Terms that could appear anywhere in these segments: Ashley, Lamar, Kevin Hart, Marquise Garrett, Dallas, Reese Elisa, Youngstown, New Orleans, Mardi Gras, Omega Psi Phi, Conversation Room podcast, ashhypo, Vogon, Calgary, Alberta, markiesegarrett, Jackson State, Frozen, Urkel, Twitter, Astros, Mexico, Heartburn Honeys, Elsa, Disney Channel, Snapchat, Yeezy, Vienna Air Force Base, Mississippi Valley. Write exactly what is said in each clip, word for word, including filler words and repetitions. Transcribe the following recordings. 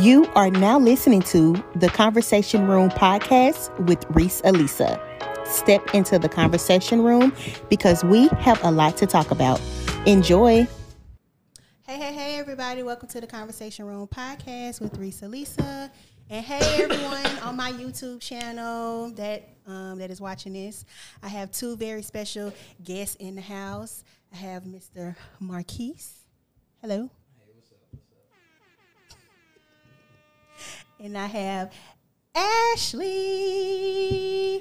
You are now listening to the Conversation Room podcast with Reese Elisa. Step into the conversation room because we have a lot to talk about. Enjoy. Hey, hey, hey, everybody. Welcome to the Conversation Room podcast with Reese Elisa. And hey, everyone on my YouTube channel that um, that is watching this. I have two very special guests in the house. I have Mister Marquise. Hello. And I have Ashley.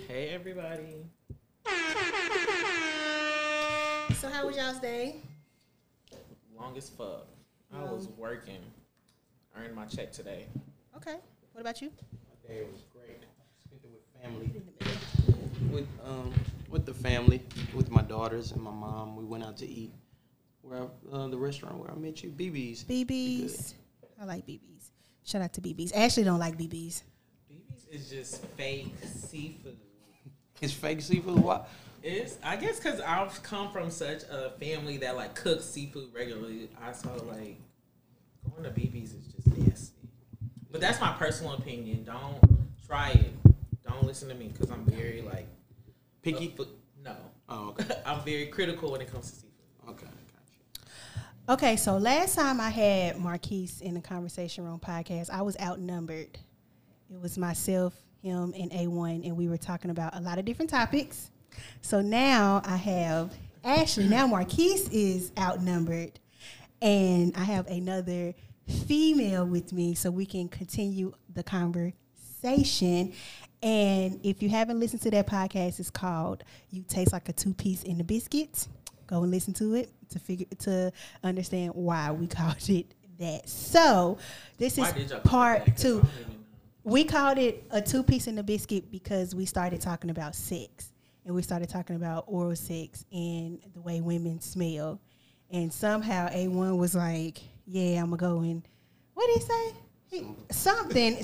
Hey, everybody. So how was y'all's day? Long as fuck. Um, I was working. I earned my check today. Okay. What about you? My day was great. I spent it with family. With, um, with the family, with my daughters and my mom. We went out to eat. Where I, uh, the restaurant where I met you, B Bs. B Bs. I like B Bs. Shout out to B Bs. Ashley don't like B Bs. B Bs is just fake seafood. It's fake seafood? Why? It's, I guess because I've come from such a family that, like, cooks seafood regularly. I saw, like, going to B Bs is just nasty. But that's my personal opinion. Don't try it. Don't listen to me because I'm very, like... Picky? Up, no. Oh, okay. I'm very critical when it comes to seafood. Okay. Okay, so last time I had Marquise in the Conversation Room podcast, I was outnumbered. It was myself, him, and A one, and we were talking about a lot of different topics. So now I have Ashley. Now Marquise is outnumbered, and I have another female with me so we can continue the conversation. And if you haven't listened to that podcast, it's called You Taste Like a Two-Piece in the Biscuits. Go and listen to it to figure to understand why we called it that. So this is part two. We called it a two-piece in the biscuit because we started talking about sex, and we started talking about oral sex and the way women smell. And somehow A one was like, "Yeah, I'm gonna go and what did he say?" Something,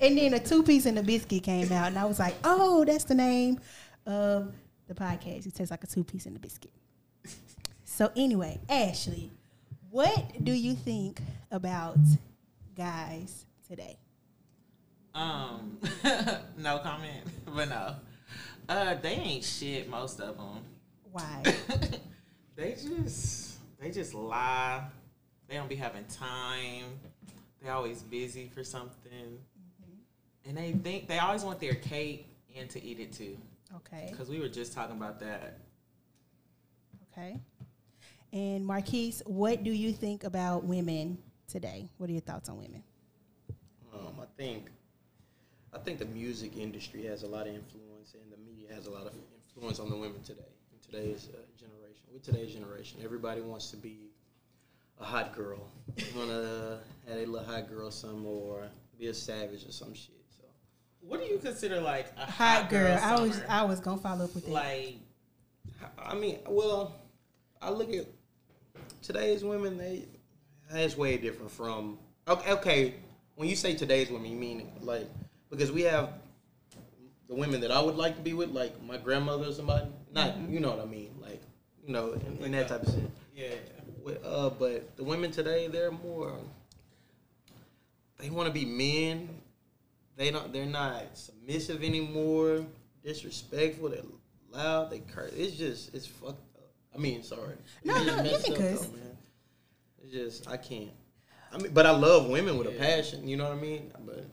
and then a two-piece in the biscuit came out, and I was like, "Oh, that's the name of the podcast. It tastes like a two-piece in the biscuit." So anyway, Ashley, what do you think about guys today? Um, no comment, but no. Uh, they ain't shit, most of them. Why? they just, they just lie. They don't be having time. They always busy for something. Mm-hmm. And they think, they always want their cake and to eat it too. Okay. Because we were just talking about that. Okay. And Marquise, what do you think about women today? What are your thoughts on women? Um, I think, I think the music industry has a lot of influence, and the media has a lot of influence on the women today. In today's uh, generation, with today's generation, everybody wants to be a hot girl. You wanna have a little hot girl, some or be a savage or some shit. So, what do you consider like a hot, hot girl? girl I was, I was gonna follow up with that. Like, I mean, well, I look at. Today's women, they that's way different from okay, okay. When you say today's women, you mean like because we have the women that I would like to be with, like my grandmother or somebody. Not mm-hmm. You know what I mean, like you know, in, in that type of sense. Yeah. Uh, but the women today, they're more. They want to be men. They don't. They're not submissive anymore. Disrespectful. They're loud. They curse. It's just. It's fucked. I mean, sorry. No, no, you can curse. It's just, I can't. I mean, but I love women with yeah. a passion, you know what I mean? But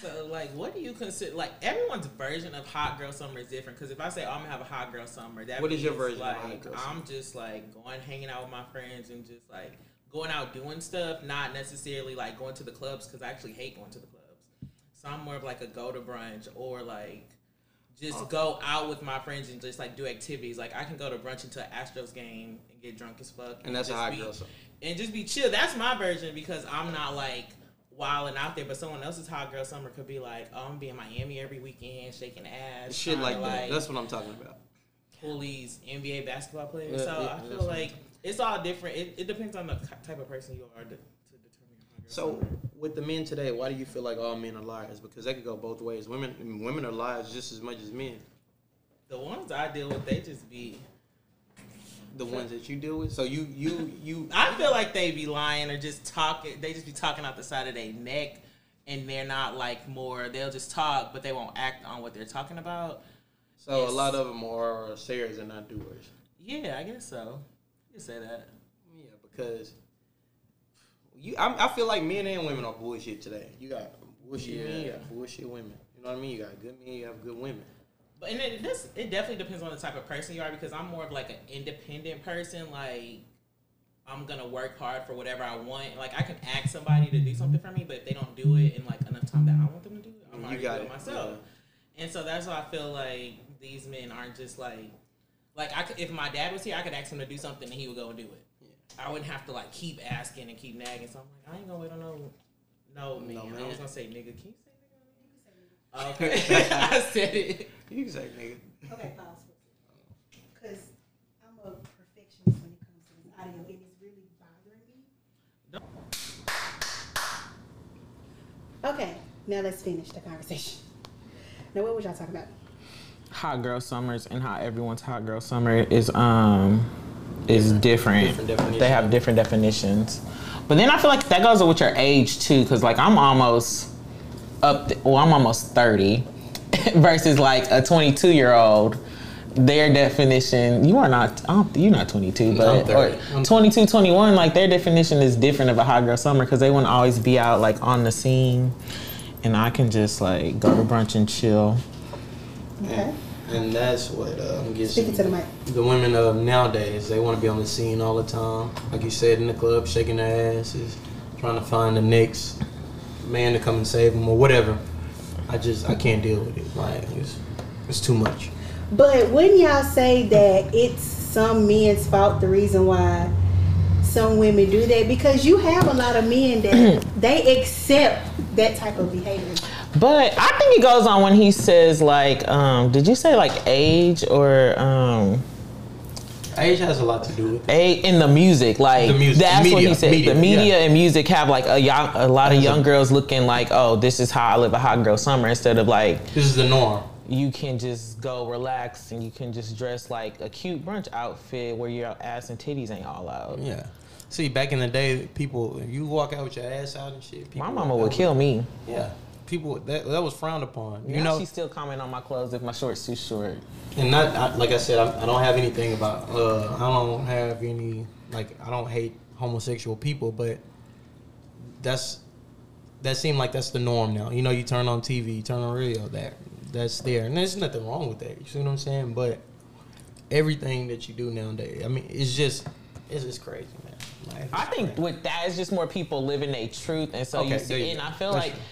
so, like, what do you consider, like, everyone's version of hot girl summer is different. Because if I say, oh, I'm going to have a hot girl summer, that what means, is your version like, of hot girl summer? I'm just, like, going, hanging out with my friends and just, like, going out doing stuff, not necessarily, like, going to the clubs, because I actually hate going to the clubs. So I'm more of, like, a go to brunch or, like, Just okay. go out with my friends and just, like, do activities. Like, I can go to brunch into an Astros game and get drunk as fuck. And, and that's a hot girl summer. And just be chill. That's my version because I'm not, like, wilding out there. But someone else's hot girl summer could be like, oh, I'm going to be in Miami every weekend, shaking ass. Shit like, like that. That's what I'm talking about. Hoolies, N B A basketball players. Yeah, so yeah, I feel like it's all different. It, it depends on the type of person you are to, to determine your hot girl So summer. With the men today, why do you feel like all men are liars? Because that could go both ways. Women women are liars just as much as men. The ones I deal with, they just be the ones that you deal with. So you, you, you, I feel like they be lying or just talking. They just be talking out the side of their neck, and they're not like more. They'll just talk, but they won't act on what they're talking about. So yes. A lot of them are sayers and not doers. Yeah, I guess so. You can say that. Yeah, because you, I, I feel like men and women are bullshit today. You got bullshit yeah. men, you got bullshit women. You know what I mean? You got good men, you have good women. But and it, this, it definitely depends on the type of person you are, because I'm more of like an independent person. Like, I'm going to work hard for whatever I want. Like, I can ask somebody to do something for me, but if they don't do it in like enough time that I want them to do it, I'm already doing it myself. Yeah. And so that's why I feel like these men aren't just like, like I could, if my dad was here, I could ask him to do something and he would go and do it. Yeah. I wouldn't have to like keep asking and keep nagging. So I'm like, I ain't going to wait on no, no, no man. man. I was going to say nigga. Can you say nigga? Okay. I said it. You can say nigga. Okay, pause. Because I'm a perfectionist when it comes to this audio. It is really bothering me. Don't. Okay, now let's finish the conversation. Now, what was y'all talking about? Hot girl summers and how everyone's hot girl summer is um is different. different they have different definitions. But then I feel like that goes with your age too, because like I'm almost up. Th- well, I'm almost thirty. Versus like a twenty-two year old, their definition. You are not. I don't, you're not twenty-two, but or twenty-two, twenty-one. Like their definition is different of a hot girl summer because they want to always be out like on the scene, and I can just like go to brunch and chill. Okay. And, and that's what um, gets Speaking you, to the, mic. the women of nowadays. They want to be on the scene all the time, like you said, in the club, shaking their asses, trying to find the next man to come and save them or whatever. I just, I can't deal with it. Like, it's, it's too much. But wouldn't y'all say that it's some men's fault, the reason why some women do that? Because you have a lot of men that they accept that type of behavior. But I think it goes on when he says, like, um, did you say, like, age or... Um, age has a lot to do with it. In the music, like, the music, that's media, what he said. Media, the media yeah. and music have, like, a, young, a lot of young girls looking like, oh, this is how I live a hot girl summer, instead of, like... This is the norm. You can just go relax, and you can just dress, like, a cute brunch outfit where your ass and titties ain't all out. Yeah. See, back in the day, people, if you walk out with your ass out and shit... My mama would kill me. Yeah. People, that that was frowned upon. You now know, she still comment on my clothes if my short's too short. And not I, like I said, I, I don't have anything about. Uh, I don't have any like. I don't hate homosexual people, but that's that seemed like that's the norm now. You know, you turn on T V, you turn on radio, that that's there, and there's nothing wrong with that. You see what I'm saying? But everything that you do nowadays, I mean, it's just it's just crazy, man. Like, I think crazy. With that, it's just more people living their truth, and so okay, you see. You and I feel that's like. True.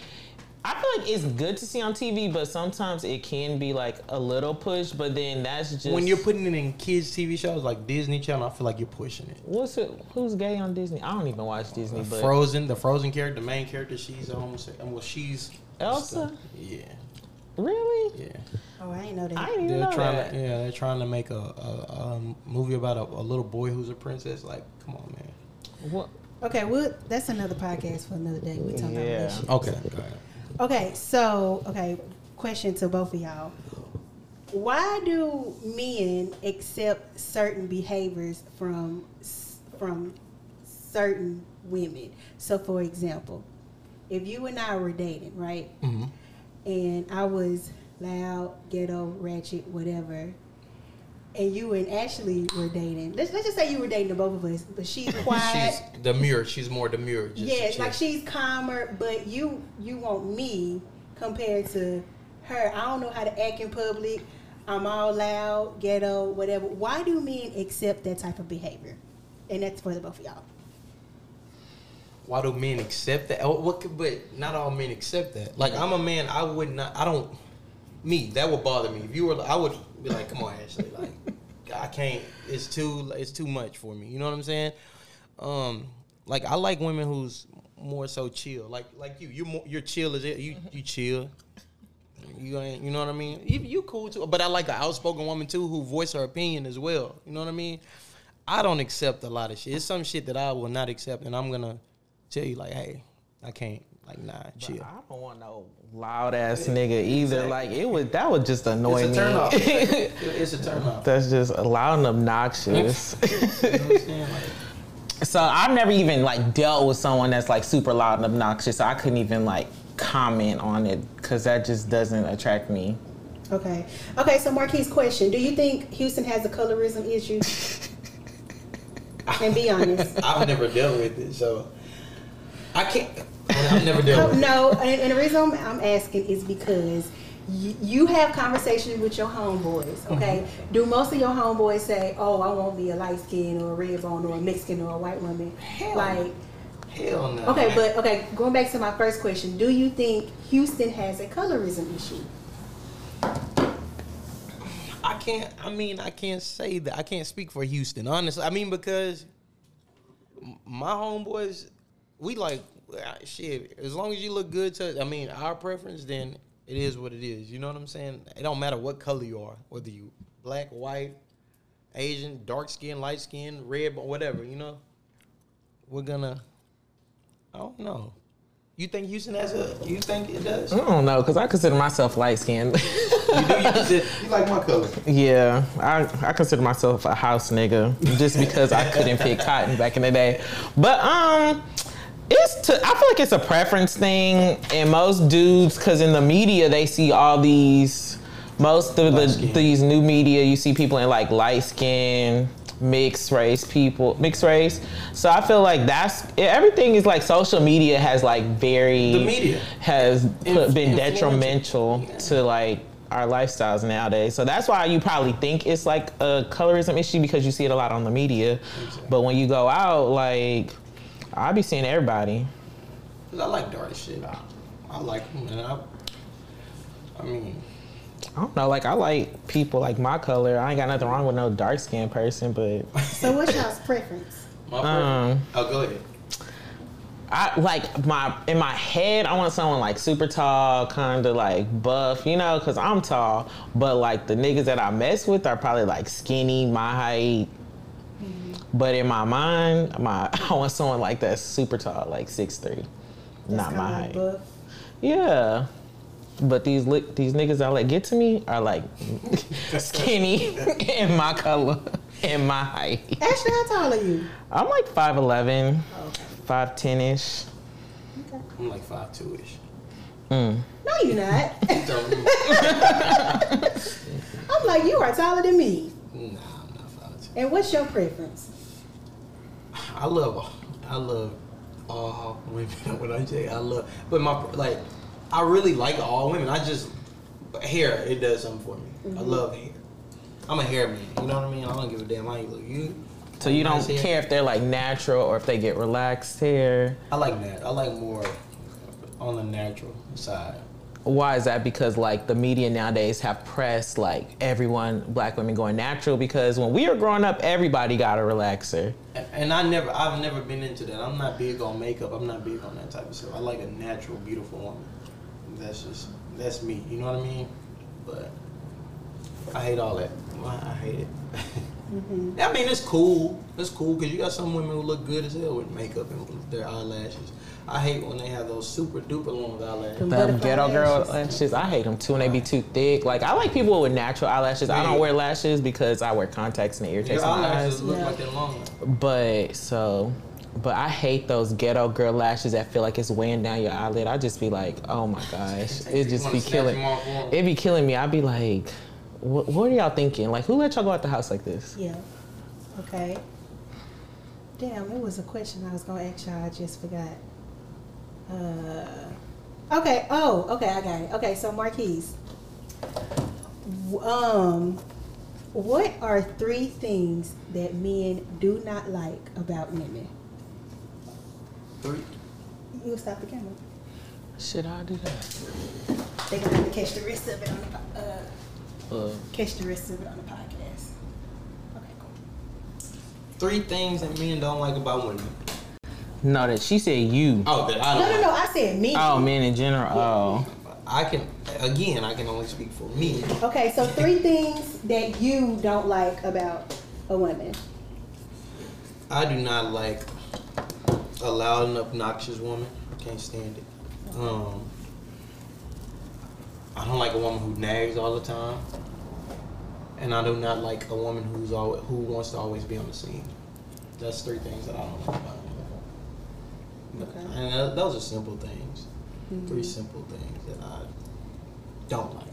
I feel like it's good to see on T V, but sometimes it can be, like, a little push, but then that's just... When you're putting it in kids' T V shows like Disney Channel, I feel like you're pushing it. What's it? Who's gay on Disney? I don't even watch Disney, uh, but... Frozen, the Frozen character, the main character, she's almost... Well, she's... Elsa? Stuff. Yeah. Really? Yeah. Oh, I ain't know that. I didn't even they're know that. To, yeah, they're trying to make a, a, a movie about a, a little boy who's a princess. Like, come on, man. What? Okay, well, that's another podcast for another day. We're talking yeah. about relationships. Okay, go ahead. Okay, so, okay, question to both of y'all. Why do men accept certain behaviors from from certain women? So, for example, if you and I were dating, right? Mm-hmm. And I was loud, ghetto, ratchet, whatever, and you and Ashley were dating. Let's, let's just say you were dating the both of us, but she's quiet. She's demure. She's more demure. Just, yeah, it's just. Like she's calmer, but you you want me compared to her. I don't know how to act in public. I'm all loud, ghetto, whatever. Why do men accept that type of behavior? And that's for the both of y'all. Why do men accept that? Oh, what could, but not all men accept that. Like, I'm a man. I would not. I don't. Me, that would bother me. If you were, I would be like, come on, Ashley, like, I can't. It's too, it's too much for me. You know what I'm saying? Um, like, I like women who's more so chill. Like, like you, you're more, you're chill as it. You, you chill. You ain't. You know what I mean? You, you cool too. But I like an outspoken woman too, who voice her opinion as well. You know what I mean? I don't accept a lot of shit. It's some shit that I will not accept, and I'm gonna tell you, like, hey, I can't. Like, nah, chill. But I don't want no loud ass nigga either. Exactly. Like, it would that would just annoy it's a turn me. Off. It's a turn off. That's just loud and obnoxious. You understand? Like, so I've never even like dealt with someone that's like super loud and obnoxious. So I couldn't even like comment on it because that just doesn't attract me. Okay. Okay. So Marquise, question: do you think Houston has a colorism issue? And be honest. I've never dealt with it, so I can't. I've never dealt with it. No, and, and the reason I'm, I'm asking is because y- you have conversations with your homeboys. Okay, mm-hmm. Do most of your homeboys say, "Oh, I won't be a light skin or a red bone or a Mexican or a white woman"? Hell, like, hell no. Okay, but okay, going back to my first question: do you think Houston has a colorism issue? I can't, I mean, I can't say that. I can't speak for Houston, honestly. I mean, because my homeboys, we like, shit, as long as you look good to, I mean, our preference, then it is what it is. You know what I'm saying? It don't matter what color you are, whether you black, white, Asian, dark skin, light skin, red, whatever, you know? We're gonna, I don't know. You think Houston has a, you think it does? I don't know, because I consider myself light-skinned. You do? You consider, you like my color? Yeah. I, I consider myself a house nigga just because I couldn't pick cotton back in the day. But, um, it's, to, I feel like it's a preference thing. And most dudes, because in the media, they see all these, most of the, these new media, you see people in, like, light-skinned, mixed race people, mixed race. So I feel like that's everything is like social media has like very the media has put, been detrimental yeah. to like our lifestyles nowadays. So that's why you probably think it's like a colorism issue because you see it a lot on the media. Exactly. But when you go out, like I be seeing everybody. Cause I like dark shit. I, I like them, and I. I mean. I don't know, like, I like people like my color. I ain't got nothing wrong with no dark-skinned person, but... So what's y'all's preference? My preference? Um, oh, go ahead. I, like, my in my head, I want someone, like, super tall, kind of, like, buff, you know, because I'm tall. But, like, the niggas that I mess with are probably, like, skinny, my height. Mm-hmm. But in my mind, my I want someone like that super tall, like six three. Not my height. Buff. Yeah. But these li- these niggas that like get to me are like skinny in my color and my height. Ashley, how tall are you? I'm like five eleven, five ten-ish. Okay. Okay. I'm like five two-ish. Mm. No, you're not. I'm like, you are taller than me. Nah, I'm not five two. And what's your preference? I love, I love all women. What I say, I love, but my, like, I really like all women. I just, hair, it does something for me. Mm-hmm. I love hair. I'm a hair man, you know what I mean? I don't give a damn how you look. You, so you don't nice care hair. If they're like natural or if they get relaxed hair? I like that. I like more on the natural side. Why is that? Because like the media nowadays have pressed like everyone, black women going natural, because when we were growing up, everybody got a relaxer. And I never, I've never been into that. I'm not big on makeup. I'm not big on that type of stuff. I like a natural, beautiful woman. That's just, that's me, you know what I mean? But I hate all that. I hate it. Mm-hmm. I mean, it's cool. It's cool because you got some women who look good as hell with makeup and with their eyelashes. I hate when they have those super duper long eyelashes. The ghetto girl lashes, I hate them too, and they be too thick. Like, I like people with natural eyelashes. Yeah. I don't wear lashes because I wear contacts and it irritates my eyes. Your eyelashes look yeah. like they're long. But, so... But I hate those ghetto girl lashes that feel like it's weighing down your eyelid. I just be like, oh my gosh, it just be killing. It be killing me. I be like, what, what are y'all thinking? Like, who let y'all go out the house like this? Yeah. Okay. Damn, it was a question I was gonna ask y'all. I just forgot. Uh, okay. Oh, okay. I got it. Okay. So Marquise, um, what are three things that men do not like about women? Three. You'll stop the camera. Should I do that? They're gonna have to catch the rest of it on the uh, uh, catch the rest of it on the podcast. Okay, cool. Three things that men don't like about women. No, that she said you. Oh, that I don't. No, no, no. I said me. Oh, men in general. Oh. I can again. I can only speak for me. Okay, so three things that you don't like about a woman. I do not like. A loud and obnoxious woman. I can't stand it. Um, I don't like a woman who nags all the time, and I do not like a woman who's always, who wants to always be on the scene. That's three things that I don't like about it. Okay. And that, those are simple things. Mm-hmm. Three simple things that I don't like.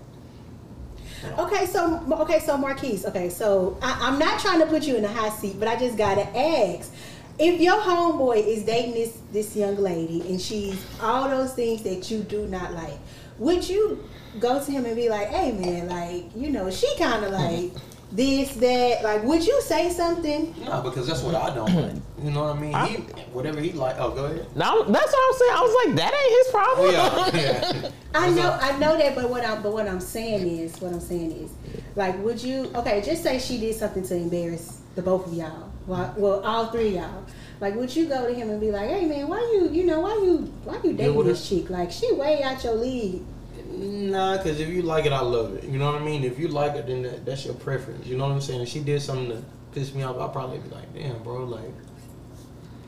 Okay, so okay, so Marquise. Okay, so I, I'm not trying to put you in a hot seat, but I just gotta ask: if your homeboy is dating this this young lady and she's all those things that you do not like, would you go to him and be like, "Hey, man, like you know, she kind of like this, that, like"? Would you say something? No, because that's what I don't like. You know what I mean? I, he, whatever he like. Oh, go ahead. No, that's what I'm saying. I was like, that ain't his problem. Oh, yeah, yeah. I know, I know that, but what I'm, but what I'm saying is, what I'm saying is, like, would you? Okay, just say she did something to embarrass the both of y'all. Well, well, all three of y'all. Like, would you go to him and be like, "Hey, man, why you, you know, why you, why you dating this chick? Like, she way out your league." Nah, because if you like it, I love it. You know what I mean? If you like it, then that, that's your preference. You know what I'm saying? If she did something to piss me off, I'd probably be like, damn, bro, like,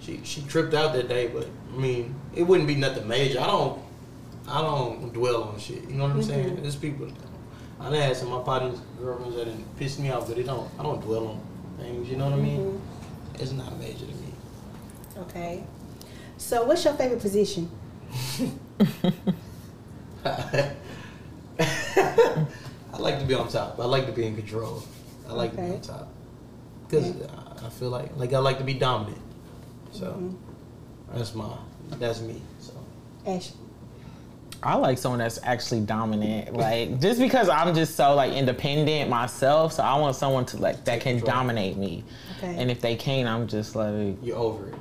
she she tripped out that day, but, I mean, it wouldn't be nothing major. I don't I don't dwell on shit. You know what I'm mm-hmm. saying? There's people, I done had some of my partners, girlfriends that didn't piss me off, but it don't, I don't dwell on things. You know what I mean? Mm-hmm. It's not major to me. Okay. So, what's your favorite position? I like to be on top. I like to be in control. I like okay. to be on top because okay. I feel like like I like to be dominant. So mm-hmm. that's my that's me. So Ashley, I like someone that's actually dominant. Like just because I'm just so like independent myself, so I want someone to like that Take can control. dominate me. Okay. And if they can't, I'm just like you're over it.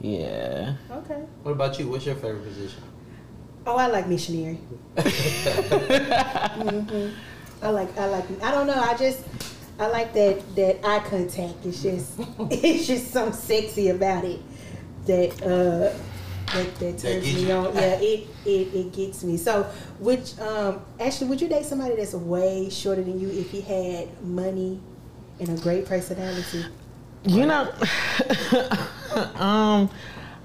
Yeah. Okay. What about you? What's your favorite position? Oh, I like missionary. mm-hmm. I like, I like, I don't know. I just, I like that, that eye contact. It's just, it's just something sexy about it that, uh, that, that turns me on. Yeah, it, it, it gets me. So, which, um, Ashley, would you date somebody that's way shorter than you if he had money and a great personality? You know, um,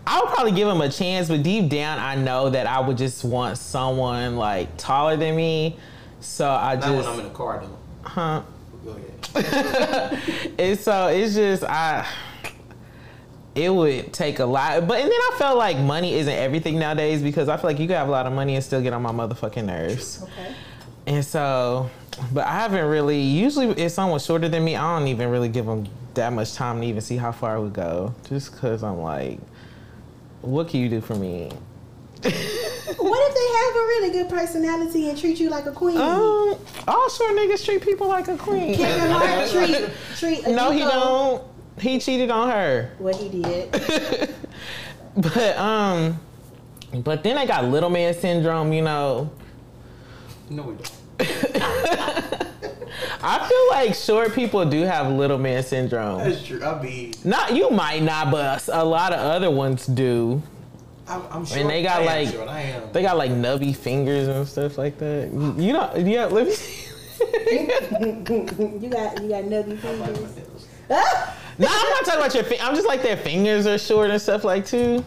I would probably give him a chance, but deep down, I know that I would just want someone like taller than me. So I Not just. Not when I'm in the car, though. Huh? Go ahead. And so it's just I. It would take a lot, but and then I felt like money isn't everything nowadays because I feel like you can have a lot of money and still get on my motherfucking nerves. Okay. And so, but I haven't really. Usually, if someone's shorter than me, I don't even really give them that much time to even see how far I would go, just because I'm like. What can you do for me? What if they have a really good personality and treat you like a queen? Um, all short niggas treat people like a queen. Kevin Hart treat treat. A no, he don't. He cheated on her. What he did. but um, but then I got little man syndrome, you know. No, we don't. I feel like short people do have little man syndrome. That's true. I mean, not you might not, but a lot of other ones do. I'm, I'm sure. And they got I like am sure. I am. They got like nubby fingers and stuff like that. You know? Yeah. Let me see. you got you got nubby fingers. Ah! No, I'm not talking about your. Fi- I'm just like their fingers are short and stuff like too.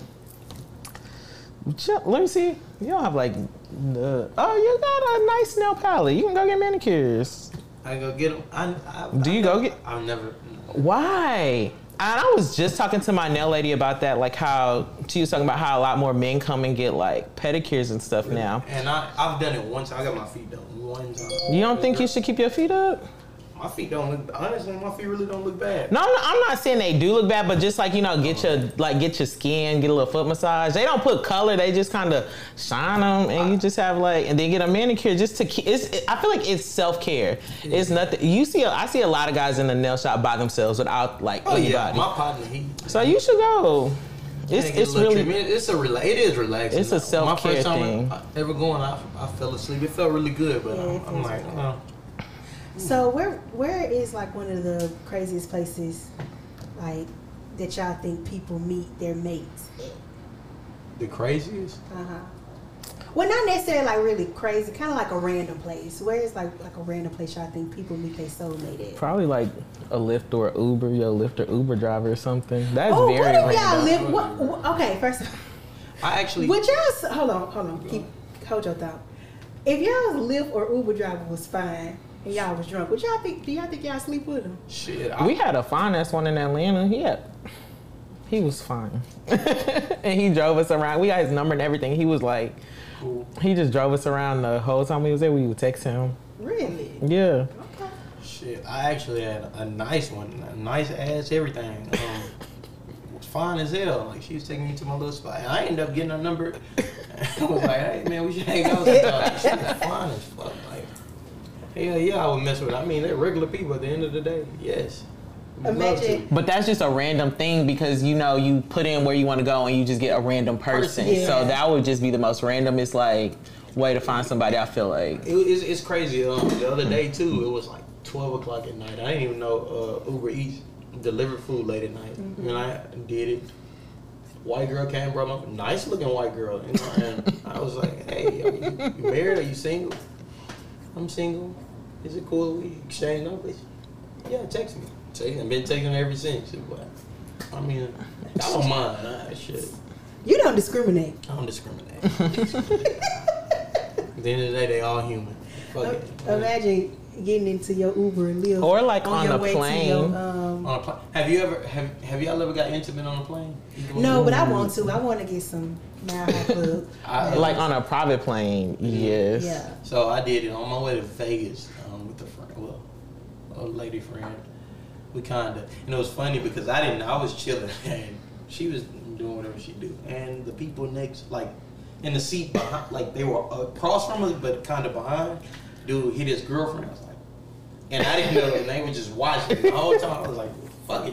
Let me see. You don't have like. Uh, oh, you got a nice nail palette. You can go get manicures. I go get them. I, I, Do I, you go I, get? I've never. Why? And I was just talking to my nail lady about that, like how she was talking about how a lot more men come and get like pedicures and stuff really? now. And I, I've done it once. I got my feet done one time. You don't think you should keep your feet up? My feet don't look. Honestly, my feet really don't look bad. No, no, I'm not saying they do look bad, but just like you know, get your like get your skin, get a little foot massage. They don't put color; they just kind of shine them, and you just have like, and then get a manicure just to. Keep, it's. It, I feel like it's self care. Yeah. It's nothing. You see, I see a lot of guys in the nail shop by themselves without like oh, anybody. Yeah, my partner. He, so you should go. It's it's really treatment. it's a rela- it is relaxing. It's a self care thing. My first time I, I ever going, I, I fell asleep. It felt really good, but yeah, I'm like. Good. Uh, So where where is like one of the craziest places, like that y'all think people meet their mates? The craziest? Uh huh. Well, not necessarily like really crazy. Kind of like a random place. Where is like like a random place y'all think people meet their soulmate at? Probably like a Lyft or Uber. Your Lyft or Uber driver or something. That's oh, very what if y'all random. Lyft, what, okay, first. I actually. Would y'all, hold on, hold on, keep hold your thought. If y'all Lyft or Uber driver was fine and y'all was drunk, would y'all think? Do y'all think y'all sleep with him? Shit, I, we had a finance one in Atlanta. He had, he was fine, and he drove us around. We got his number and everything. He was like, cool. He just drove us around the whole time we was there. We would text him. Really? Yeah. Okay. Shit, I actually had a nice one, a nice ass everything. Um, fine as hell. Like, she was taking me to my little spot. And I ended up getting her number. I was like, hey, man, we should hang out. She was fine as fuck. Like, hell yeah, I would mess with her. I mean, they're regular people at the end of the day. Yes. Imagine. But that's just a random thing because, you know, you put in where you want to go and you just get a random person. Yeah. So that would just be the most randomest, like, way to find somebody, I feel like. It, it's, it's crazy. Um, the other day, too, it was like twelve o'clock at night. I didn't even know uh, Uber Eats delivered food late at night, mm-hmm. and I did it. White girl came, brought my nice looking white girl, you know, and I was like, "Hey, are you, you married? Are you single?" "I'm single." "Is it cool we exchange numbers?" "Yeah, text me." Text, I've been texting ever since. But I mean, I don't mind. I should. You don't discriminate. I don't discriminate. At the end of the day, they all human. Fuck okay. it. Imagine getting into your Uber and Lyft, or like on, on a plane. Your, um, on a plane. Have you ever have Have y'all ever got intimate on a plane? No, but I want to. I want to get some. I, like on a private plane, yes. Yeah. So I did it on my way to Vegas um, with a friend, well, a lady friend. We kinda, and it was funny because I didn't. I was chilling, and she was doing whatever she do, and the people next, like in the seat behind, like they were across from us, but kind of behind. Dude hit his girlfriend. I was like, and I didn't know, and they were just watching the whole time. I was like, fuck it.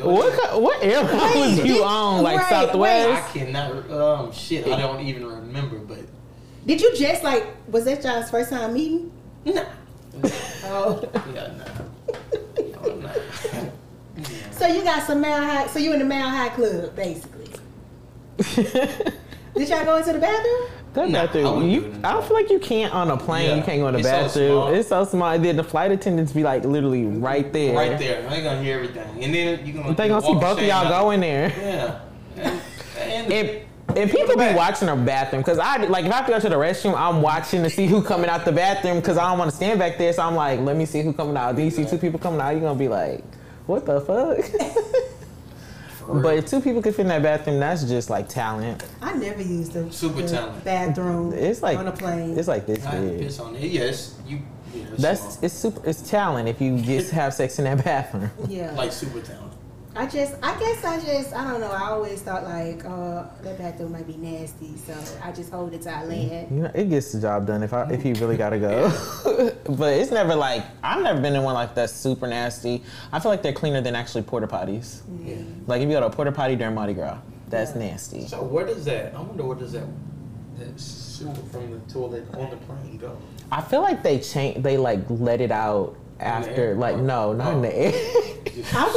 What what airline was you on? Like right, Southwest? Wait. I cannot. Um, shit, I don't even remember. But did you just like? Was that y'all's first time meeting? No. Nah. Oh. Yeah, no. No, no. Yeah. So you got some Mile High. So you in the Mile High club, basically. Did y'all go into the bathroom? That nah, bathroom. I, you, I don't feel like you can't on a plane. Yeah. You can't go in the it's bathroom. So it's so small. And then the flight attendants be like literally right there. Right there. They gonna hear everything. And then you gonna. They gonna see both of y'all go in there. Yeah. And, and if if people be watching the bathroom, because I like if I have to go to the restroom, I'm watching to see who coming out the bathroom because I don't want to stand back there. So I'm like, let me see who coming out. Do you see two people coming out? You gonna be like, what the fuck? But if two people could fit in that bathroom, that's just like talent. I never used the, Super the talent. bathroom it's like, on a plane. It's like this big. Piss on it. Yes, you. you know, that's small. it's super. It's talent if you just have sex in that bathroom. Yeah, like super talent. I just, I guess, I just, I don't know. I always thought like, oh, that bathroom might be nasty, so I just hold it till I land. You know, it gets the job done if I if you really gotta go. Yeah. But it's never like I've never been in one like that's super nasty. I feel like they're cleaner than actually porta potties. Yeah. Like if you go to a porta potty during Mardi Gras, that's yeah. nasty. So where does that? I wonder where does that that sewer from the toilet on the plane go? I feel like they change. They like let it out after. Like no, not oh. in the air.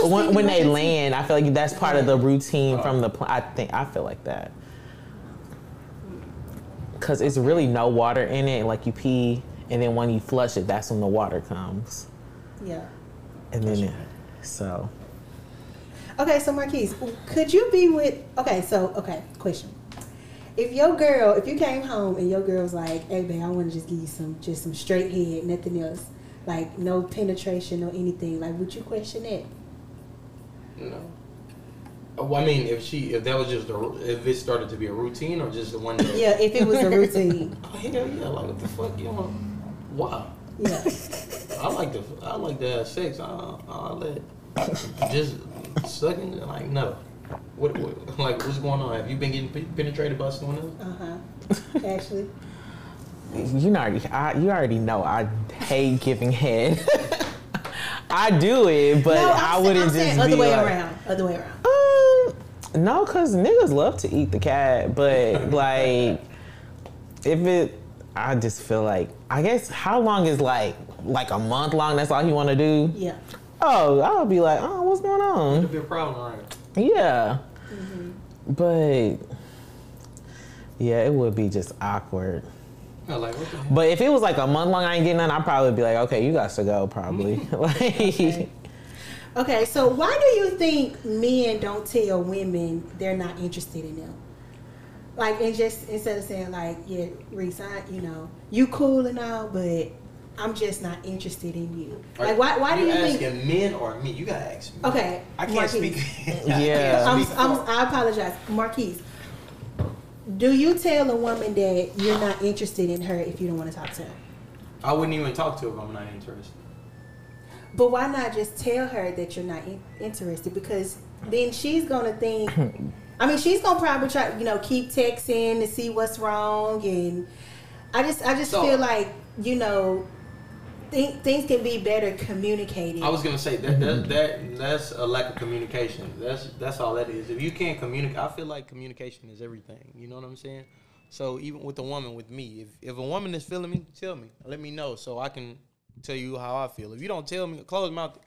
When, when they land, I feel like that's part of the routine oh. from the plane. I think I feel like that because it's really no water in it. Like you pee, and then when you flush it, that's when the water comes. Yeah. And then it, so. Okay, so Marquise, could you be with? Okay, so okay, question. If your girl, if you came home and your girl's like, "Hey, babe, I want to just give you some, just some straight head, nothing else." Like, no penetration or anything. Like, would you question that? No. Well, I mean, if she, if that was just a, if it started to be a routine or just the one day. Yeah, if it was a routine. Oh, hell yeah. Like, what the fuck? You know, why? Yeah. I like to, I like to have sex. I, I let, just sucking, like, no. What, what, like, what's going on? Have you been getting penetrated by someone else? Uh-huh. Ashley. You already, I, you already know I hate giving head. I do it, but no, I wouldn't saying, just other be way like, around. Other way around. Um, no, cause niggas love to eat the cat, but like, if it, I just feel like I guess how long is like like a month long? That's all you want to do. Yeah. Oh, I'll be like, oh, what's going on? It'll be a problem, right? Yeah. Mm-hmm. But yeah, it would be just awkward. Like, but if it was like a month long, I ain't getting none, I'd probably be like, okay, you got to go, probably. like, okay. okay, so why do you think men don't tell women they're not interested in them? Like, and just instead of saying, like, yeah, Reese, I, you know, you cool and all, but I'm just not interested in you. Are, like, why why do you think... You're asking men or me? You got to ask me. Okay. I can't Marquise. speak. I yeah. Can't speak I'm, I'm, I apologize. Marquise, do you tell a woman that you're not interested in her if you don't want to talk to her? I wouldn't even talk to her if I'm not interested. But why not just tell her that you're not in- interested? Because then she's going to think... I mean, she's gonna probably try, you know, keep texting to see what's wrong, and I just, I just so, feel like, you know, th- things can be better communicated. I was gonna say that, that that that's a lack of communication. That's that's all that is. If you can't communicate, I feel like communication is everything. You know what I'm saying? So even with a woman, with me, if if a woman is feeling me, tell me, let me know, so I can tell you how I feel. If you don't tell me, closed mouth,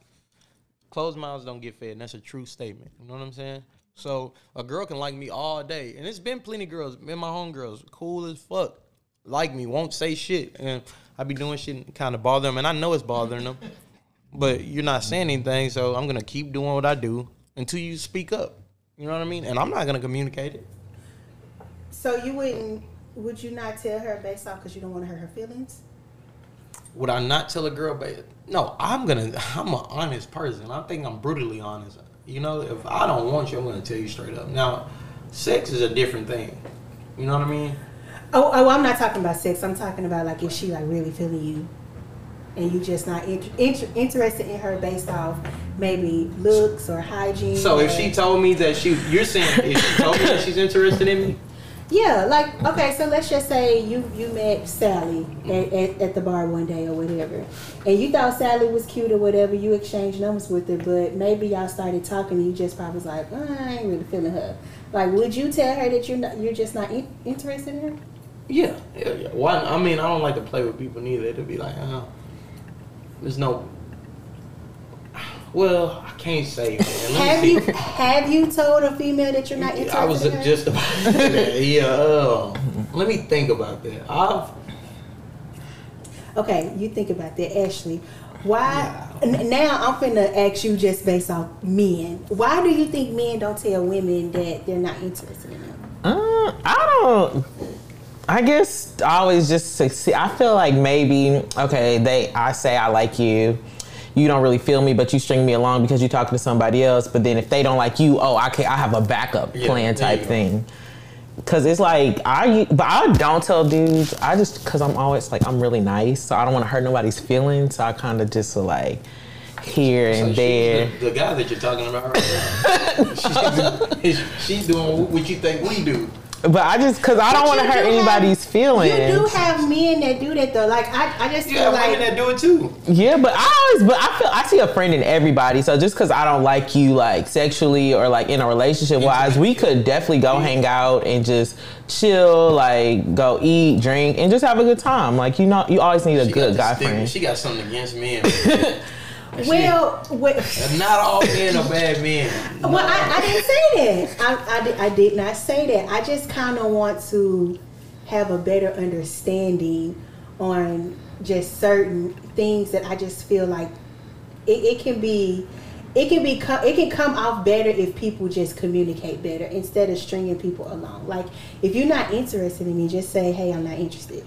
closed mouths don't get fed. And that's a true statement. You know what I'm saying? So a girl can like me all day, and it's been plenty of girls, been my homegirls, cool as fuck, like me, won't say shit, and I be doing shit and kind of bother them, and I know it's bothering them, but you're not saying anything, so I'm gonna keep doing what I do until you speak up. You know what I mean? And I'm not gonna communicate it. So you wouldn't? Would you not tell her based off because you don't want to hurt her feelings? Would I not tell a girl? But no, I'm gonna. I'm an honest person. I think I'm brutally honest. You know, if I don't want you, I'm going to tell you straight up. Now, sex is a different thing. You know what I mean? Oh, oh, I'm not talking about sex. I'm talking about, like, if she, like, really feeling you and you just not inter- inter- interested in her based off maybe looks or hygiene. So or... if she told me that she, you're saying, if she told me that she's interested in me? Yeah, like, okay, so let's just say you, you met Sally at, at, at the bar one day or whatever, and you thought Sally was cute or whatever, you exchanged numbers with her, but maybe y'all started talking and you just probably was like, oh, I ain't really feeling her. Like, would you tell her that you're not, you're just not in, interested in her? Yeah, yeah, yeah. Why? I mean, I don't like to play with people neither. It'll be like, oh, there's no... Well, I can't say, man. Have you have you told a female that you're not interested? I was in her? Just about to say that. Yeah. Uh, let me think about that. I've... Okay, you think about that, Ashley. Why? Yeah. N- now I'm finna ask you just based off men. Why do you think men don't tell women that they're not interested in them? Um, I don't. I guess I always just succeed. I feel like maybe okay. They, I say I like you. You don't really feel me, but you string me along because you're talking to somebody else. But then if they don't like you, oh, I can, I have a backup yeah, plan type thing. Cause it's like I, but I don't tell dudes. I just cause I'm always like I'm really nice, so I don't want to hurt nobody's feelings. So I kind of just like here so and there. The, the guy that you're talking about right now, she's, she's doing what you think we do. But I just, because I don't want to hurt anybody's feelings. You do have men that do that, though. Like, I, I just feel like... You have women that do it, too. Yeah, but I always, but I feel, I see a friend in everybody. So just because I don't like you, like, sexually or, like, in a relationship-wise, we could definitely go hang out and just chill, like, go eat, drink, and just have a good time. Like, you know, you always need a good guy friend. She got something against men. Well, well, not all men are bad men. No. Well, I, I didn't say that. I, I, did, I did not say that. I just kind of want to have a better understanding on just certain things that I just feel like it, it can be, it can be, it can come off better if people just communicate better instead of stringing people along. Like, if you're not interested in me, just say, "Hey, I'm not interested."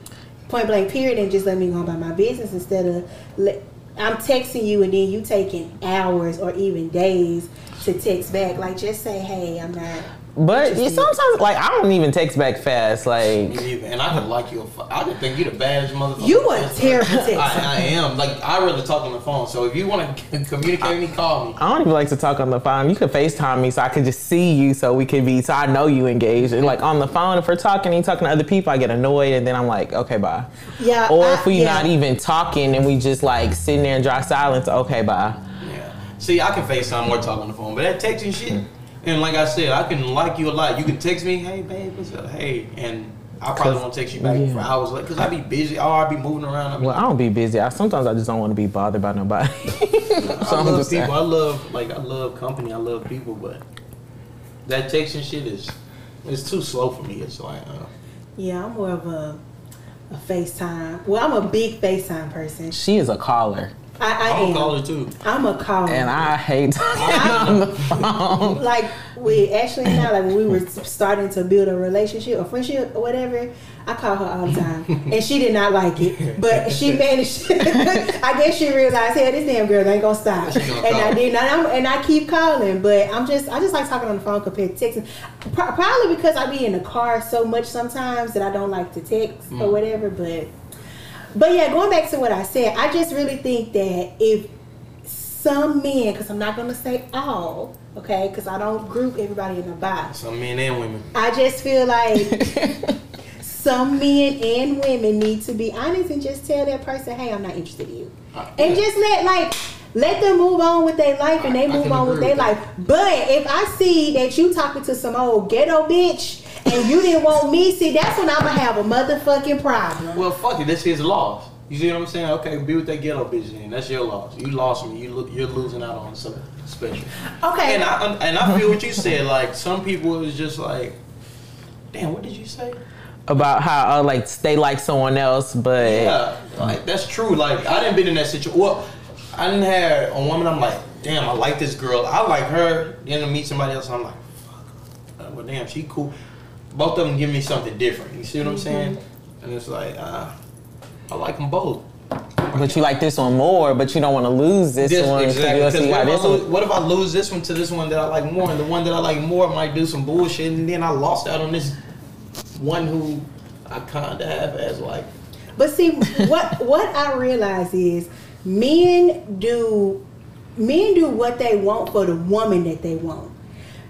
Point blank, period, and just let me go about my business instead of let. I'm texting you and then you taking hours or even days to text back. Like, just say, hey, I'm not. But interested. Sometimes, like, I don't even text back fast. Like, and I could like you. I could think you the baddest motherfucker. You a terrible texter. I, I am. Like, I rather talk on the phone. So if you want to communicate I, with me, call me. I don't even like to talk on the phone. You could FaceTime me so I could just see you, so we could be, so I know you engaged. And like on the phone, if we're talking and talking to other people, I get annoyed and then I'm like, okay, bye. Yeah. Or I, if we yeah. not even talking and we just like sitting there in dry silence, okay, bye. Yeah. See, I can FaceTime or talk on the phone, but that texting shit. And like I said, I can like you a lot. You can text me, hey, babe, what's up? Hey, and I probably won't text you back yeah. for hours later because I be busy. Oh, I be moving around. I be well, I don't be busy. I, sometimes I just don't want to be bothered by nobody. so I I'm love people. I love, like, I love company. I love people, but that texting shit is, it's too slow for me. It's like, uh, yeah, I'm more of a, a FaceTime. Well, I'm a big FaceTime person. She is a caller. I, I I'm am. a caller too. I'm a caller. And I hate talking on the phone. Like with Ashley and I, like when we were starting to build a relationship or friendship or whatever, I call her all the time. And she did not like it. But she managed. I guess she realized, hey, this damn girl ain't gonna stop. Gonna and call. I did not. I'm, and I keep calling. But I'm just, I just like talking on the phone compared to texting. Pro- probably because I be in the car so much sometimes that I don't like to text mm. or whatever. But. But yeah, going back to what I said, I just really think that if some men, because I'm not going to say all, okay, because I don't group everybody in a box. Some men and women. I just feel like some men and women need to be honest and just tell that person, hey, I'm not interested in you. Uh, yeah. And just let, like, let them move on with their life and they I, move I on with their life. But if I see that you talking to some old ghetto bitch, and you didn't want me, see, that's when I'm going to have a motherfucking problem. Well, fuck it. That's his loss. You see what I'm saying? Okay, be with that ghetto bitch then. That's your loss. You lost me. You look, you're losing out on something special. Okay. And I, and I feel what you said. Like, some people is just like, damn, what did you say? About how, uh, like, stay like someone else, but. Yeah, like, that's true. Like, I didn't been in that situation. Well, I didn't have a woman. I'm like, damn, I like this girl. I like her. Then I meet somebody else. I'm like, fuck. Well, damn, she cool. Both of them give me something different. You see what I'm saying? And it's like, uh, I like them both. But you like this one more, but you don't want to lose this, this one. Exactly. Because what, this lose, one. what if I lose this one to this one that I like more, and the one that I like more might do some bullshit, and then I lost out on this one who I kind of have as like. But see, what what I realize is men do men do what they want for the woman that they want.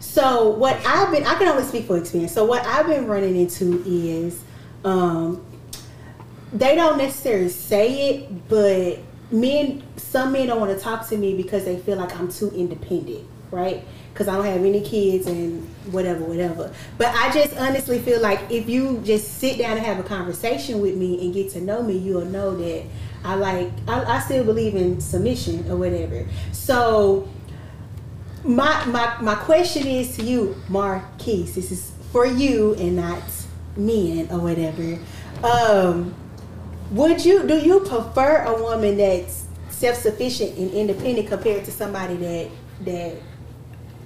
So what I've been, I can only speak for experience. So what I've been running into is, um, they don't necessarily say it, but men, some men don't want to talk to me because they feel like I'm too independent, right? Because I don't have any kids and whatever, whatever. But I just honestly feel like if you just sit down and have a conversation with me and get to know me, you'll know that I like, I, I still believe in submission or whatever. So. My, my my question is to you, Marquise. This is for you and not men or whatever. Um, would you do you prefer a woman that's self-sufficient and independent compared to somebody that that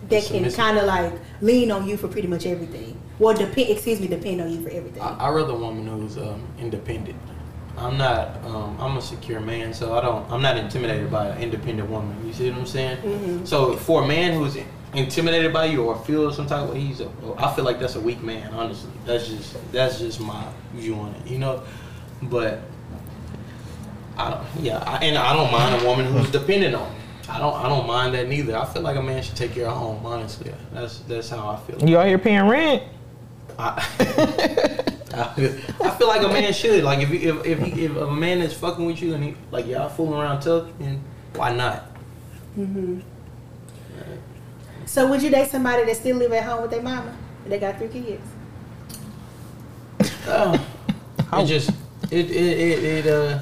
that can kind of like lean on you for pretty much everything? Well, depend excuse me, depend on you for everything. I, I rather a woman who's um, independent. I'm not, um, I'm a secure man, so I don't, I'm not intimidated by an independent woman. You see what I'm saying? Mm-hmm. So for a man who's intimidated by you or feels some type of, he's a, I feel like that's a weak man, honestly. That's just, that's just my view on it, you know? But, I don't, yeah, I, and I don't mind a woman who's dependent on me. I don't, I don't mind that neither. I feel like a man should take care of home, honestly. That's, that's how I feel. You out here paying rent? I, I feel like a man should. Like if you, if if, he, if a man is fucking with you and he like y'all fooling around tough, then why not? Mhm. Right. So would you date somebody that still live at home with their mama? And they got three kids. Oh, uh, it just it it it, it uh.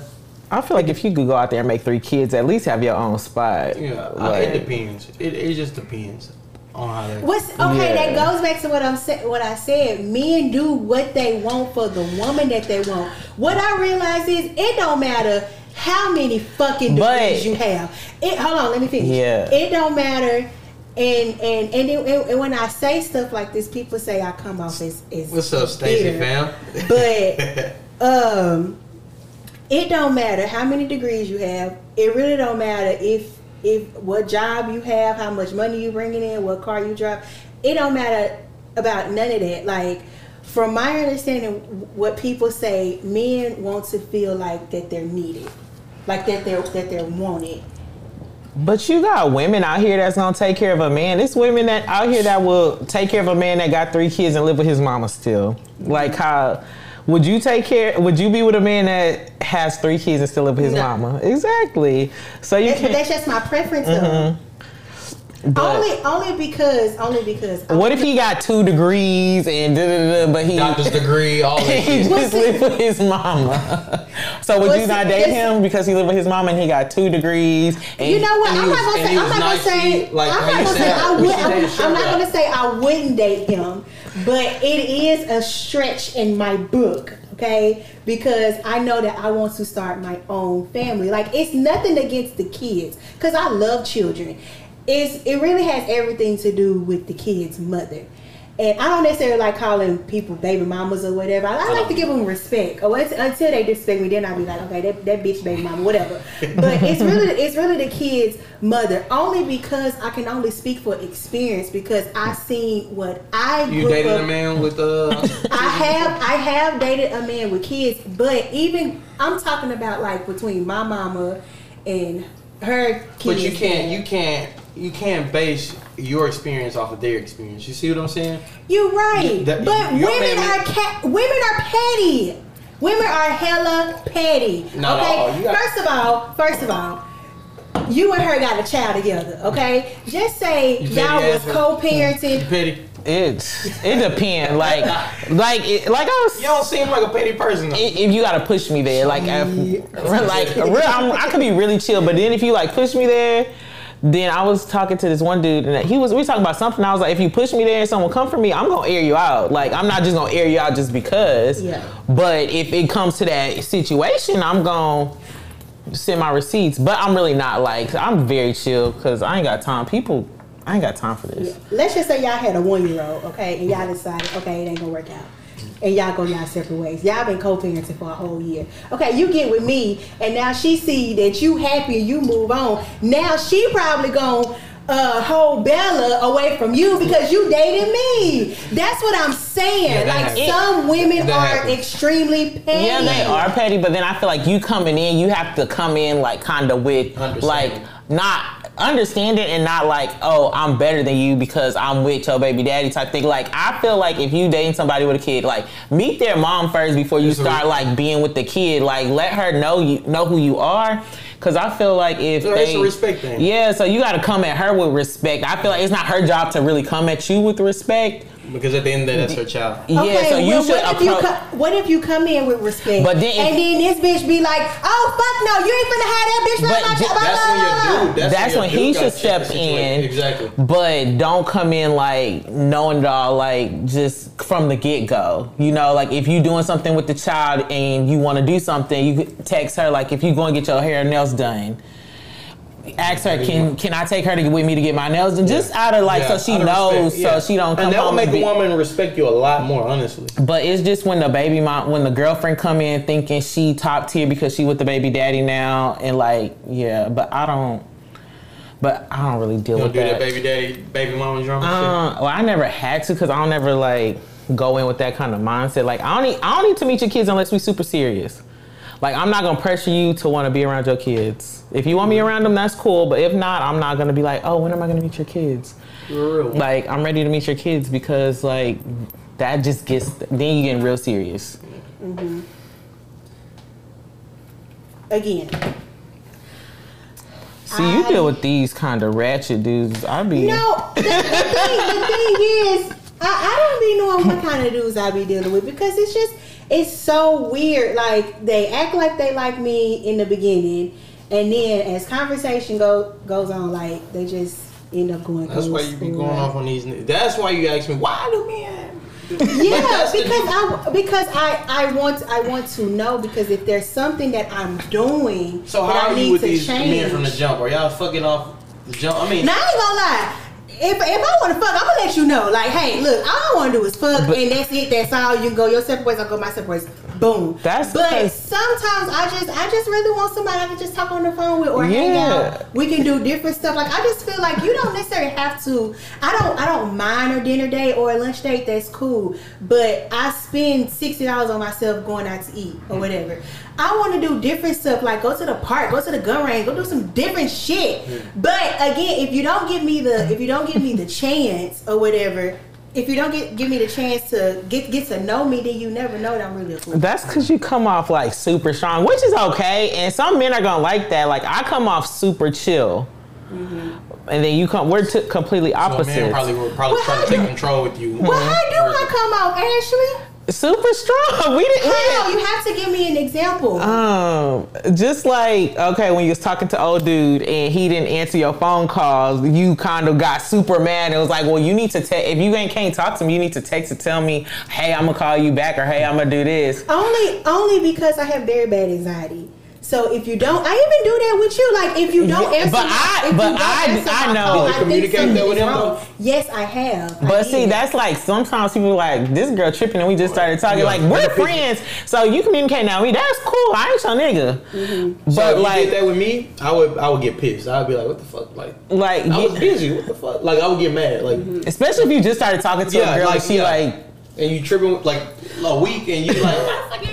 I feel like if you could go out there and make three kids, at least have your own spot. Yeah, like, it depends. It it just depends. What's okay? Yeah. That goes back to what I'm saying. What I said, men do what they want for the woman that they want. What I realize is, it don't matter how many fucking degrees you have. It hold on, let me finish. Yeah, it don't matter. And and and, it, and and when I say stuff like this, people say I come off as, as what's up, Stacey fam? But um, it don't matter how many degrees you have. It really don't matter if. If what job you have, how much money you bringing in, what car you drive, it don't matter about none of that. Like, from my understanding, what people say, men want to feel like that they're needed, like that they're that they're wanted. But you got women out here that's gonna take care of a man. It's women that out here that will take care of a man that got three kids and live with his mama still. Like how. Would you take care, would you be with a man that has three kids and still live with his no. mama? Exactly. So you that's, can't, that's just my preference mm-hmm. though. But only only because, only because. What if he got two degrees and da da da, but he. Doctor's degree, all that shit. He just lived with his mama. So would What's you not date him because he lived with his mama and he got two degrees? And you know what, I'm not gonna say, I'm not gonna say, like, I'm not gonna say, I would, I'm, I'm not gonna say I wouldn't date him. But it is a stretch in my book, okay? Because I know that I want to start my own family. Like, it's nothing against the kids, because I love children. It's, it really has everything to do with the kid's mother. And I don't necessarily like calling people baby mamas or whatever. I, I like to give them respect. Or until they disrespect me, then I'll be like, okay, that, that bitch baby mama, whatever. But it's really it's really the kid's mother. Only because I can only speak for experience, because I seen what I grew up. You dated a man with uh I have I have dated a man with kids, but even I'm talking about like between my mama and her kids. But you can't you can't you can't base your experience off of their experience. You see what I'm saying? You're right. That, but women are ca- women are petty. Women are hella petty. Not okay. All. Got- first of all, first of all, you and her got a child together. Okay. Just say you y'all was co-parented. You petty. It's it depends. Like like it, like I was. You don't seem like a petty person. If you gotta push me there, like I, like real, I'm, I could be really chill. But then if you like push me there. Then I was talking to this one dude, and he was we were talking about something. I was like, if you push me there and someone come for me, I'm gonna air you out. Like, I'm not just gonna air you out just because. Yeah. But if it comes to that situation, I'm gonna send my receipts. But I'm really not like I'm very chill because I ain't got time. People, I ain't got time for this. Yeah. Let's just say y'all had a one year old, okay, and y'all decided, okay, it ain't gonna work out. And y'all go y'all separate ways. Y'all been co-parenting for a whole year. Okay, you get with me, and now she see that you happy and you move on. Now she probably gonna uh, hold Bella away from you because you dated me. That's what I'm saying. Yeah, like, it, some women are happens. Extremely petty. Yeah, they are petty, but then I feel like you coming in, you have to come in, like, kind of with, like, not... understand it and not like, oh, I'm better than you because I'm with your baby daddy type thing. Like, I feel like if you dating somebody with a kid, like, meet their mom first before you start like being with the kid. Like, let her know you know who you are. Cause I feel like if so they, it's a respect thing. Yeah, so you got to come at her with respect. I feel like it's not her job to really come at you with respect. Because at the end of the day, that's her child. Okay, yeah, so you well, should what if you, co- what if you come in with respect? But then if, and then this bitch be like, oh, fuck no, you ain't finna have that bitch like my child. That's when your dude, that's, that's when, when dude he should step in. Exactly. But don't come in like knowing y'all, like just from the get-go. You know, like if you doing something with the child and you want to do something, you text her, like if you going to get your hair and nails done. Ask her, can can I take her to with me to get my nails? And just yeah. out of like, yeah. so she knows, respect, yeah. so she don't come home. And that will make a woman respect you a lot more, honestly. But it's just when the baby mom, when the girlfriend come in thinking she top tier because she with the baby daddy now, and like, yeah, but I don't, but I don't really deal you don't with do that. Don't do that baby daddy, baby mama drama uh, shit? Well, I never had to because I don't ever like go in with that kind of mindset. Like, I don't need, I don't need to meet your kids unless we super serious. Like, I'm not gonna pressure you to want to be around your kids. If you want me around them, that's cool. But if not, I'm not gonna be like, oh, when am I gonna meet your kids? Real. Like, I'm ready to meet your kids because like that just gets then you getting real serious. Mm-hmm. Again. See, you I, deal with these kind of ratchet dudes. I be no. The, the, thing, the thing is, I, I don't be knowing what kind of dudes I be dealing with because it's just. It's so weird. Like, they act like they like me in the beginning, and then as conversation go, goes on, like, they just end up going. That's why you be going off on these. That's why you ask me, why do men? Yeah, because I because I, I want I want to know because if there's something that I'm doing so that how I are need you with to these change. Men from the jump? Are y'all fucking off the jump? I mean, now I ain't gonna lie. If if I want to fuck, I'm going to let you know. Like, hey, look, all I want to do is fuck, but, and that's it. That's all. You can go your separate ways. I'll go my separate ways. Boom. That's but sometimes I just I just really want somebody I can just talk on the phone with or yeah. hang out. We can do different stuff. Like, I just feel like you don't necessarily have to. I don't I don't mind a dinner date or a lunch date. That's cool. But I spend sixty dollars on myself going out to eat or whatever. I want to do different stuff, like go to the park, go to the gun range, go do some different shit. Yeah. But again, if you don't give me the if you don't give me the chance or whatever, if you don't get, give me the chance to get get to know me, then you never know that I'm really a fool. That's because you come off like super strong, which is okay. And some men are gonna like that. Like, I come off super chill. Mm-hmm. And then you come, we're t- completely opposite. So a man probably would probably well, try to take control with you. Well, mm-hmm. How do I come off, Ashley? Super strong. We didn't. How? You have to give me an example. Um, just like, okay, when you was talking to old dude and he didn't answer your phone calls, you kind of got super mad. It was like, well, you need to te- if you ain't can't talk to me, you need to text and tell me, hey, I'm gonna call you back, or hey, I'm gonna do this. Only, only because I have very bad anxiety. So if you don't, I even do that with you. Like if you don't answer, but my, I, if but you don't I, answer I, my I know. Phone, I communicate that with him. Yes, I have. But I see, did. That's like sometimes people are like, this girl tripping, and we just started talking. Yeah. Like we're friends, so you communicate now. We that's cool. I ain't your nigga. Mm-hmm. But so if like you did that with me, I would I would get pissed. I'd be like, what the fuck? Like, like I was busy. What the fuck? Like I would get mad. Like mm-hmm. especially if you just started talking to yeah, a girl, like, she yeah. like. And you tripping like a week, and you like.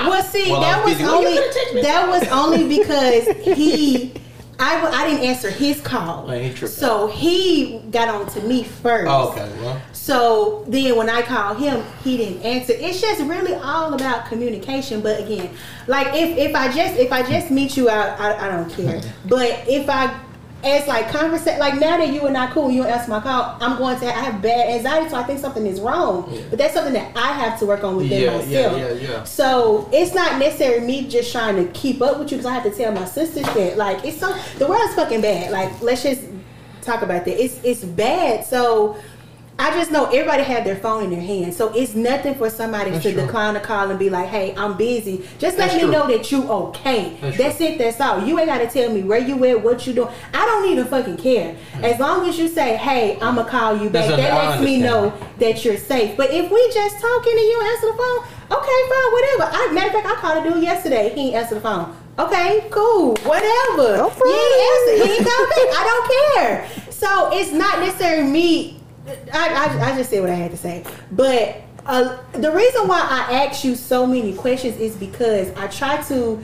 Well, see, well, that was busy. only that was only because he, I, I didn't answer his call, like he so he got on to me first. Oh, okay, well. So then when I called him, he didn't answer. It's just really all about communication. But again, like if, if I just if I just meet you, I I, I don't care. But if I. It's like conversation. Like now that you are not cool, you don't answer my call. I'm going to. Have, I have bad anxiety, so I think something is wrong. Yeah. But that's something that I have to work on within yeah, myself. Yeah, yeah, yeah. So it's not necessarily me just trying to keep up with you because I have to tell my sisters that. Like it's so the world's fucking bad. Like let's just talk about that. It's it's bad. So I just know everybody had their phone in their hand. So it's nothing for somebody that's to true. decline a call and be like, hey, I'm busy. Just let that's me true. know that you okay. That's, that's it. That's all. You ain't got to tell me where you at, what you doing. I don't even fucking care. As long as you say, hey, I'm going to call you back. That's that lets understand. me know that you're safe. But if we just talking and you answer the phone, okay, fine, whatever. I, matter of fact, I called a dude yesterday. He ain't answer the phone. Okay, cool, whatever. No problem. He ain't answer. He ain't come back. I don't care. So it's not necessarily me. I, I, I just said what I had to say, but uh, the reason why I ask you so many questions is because I try to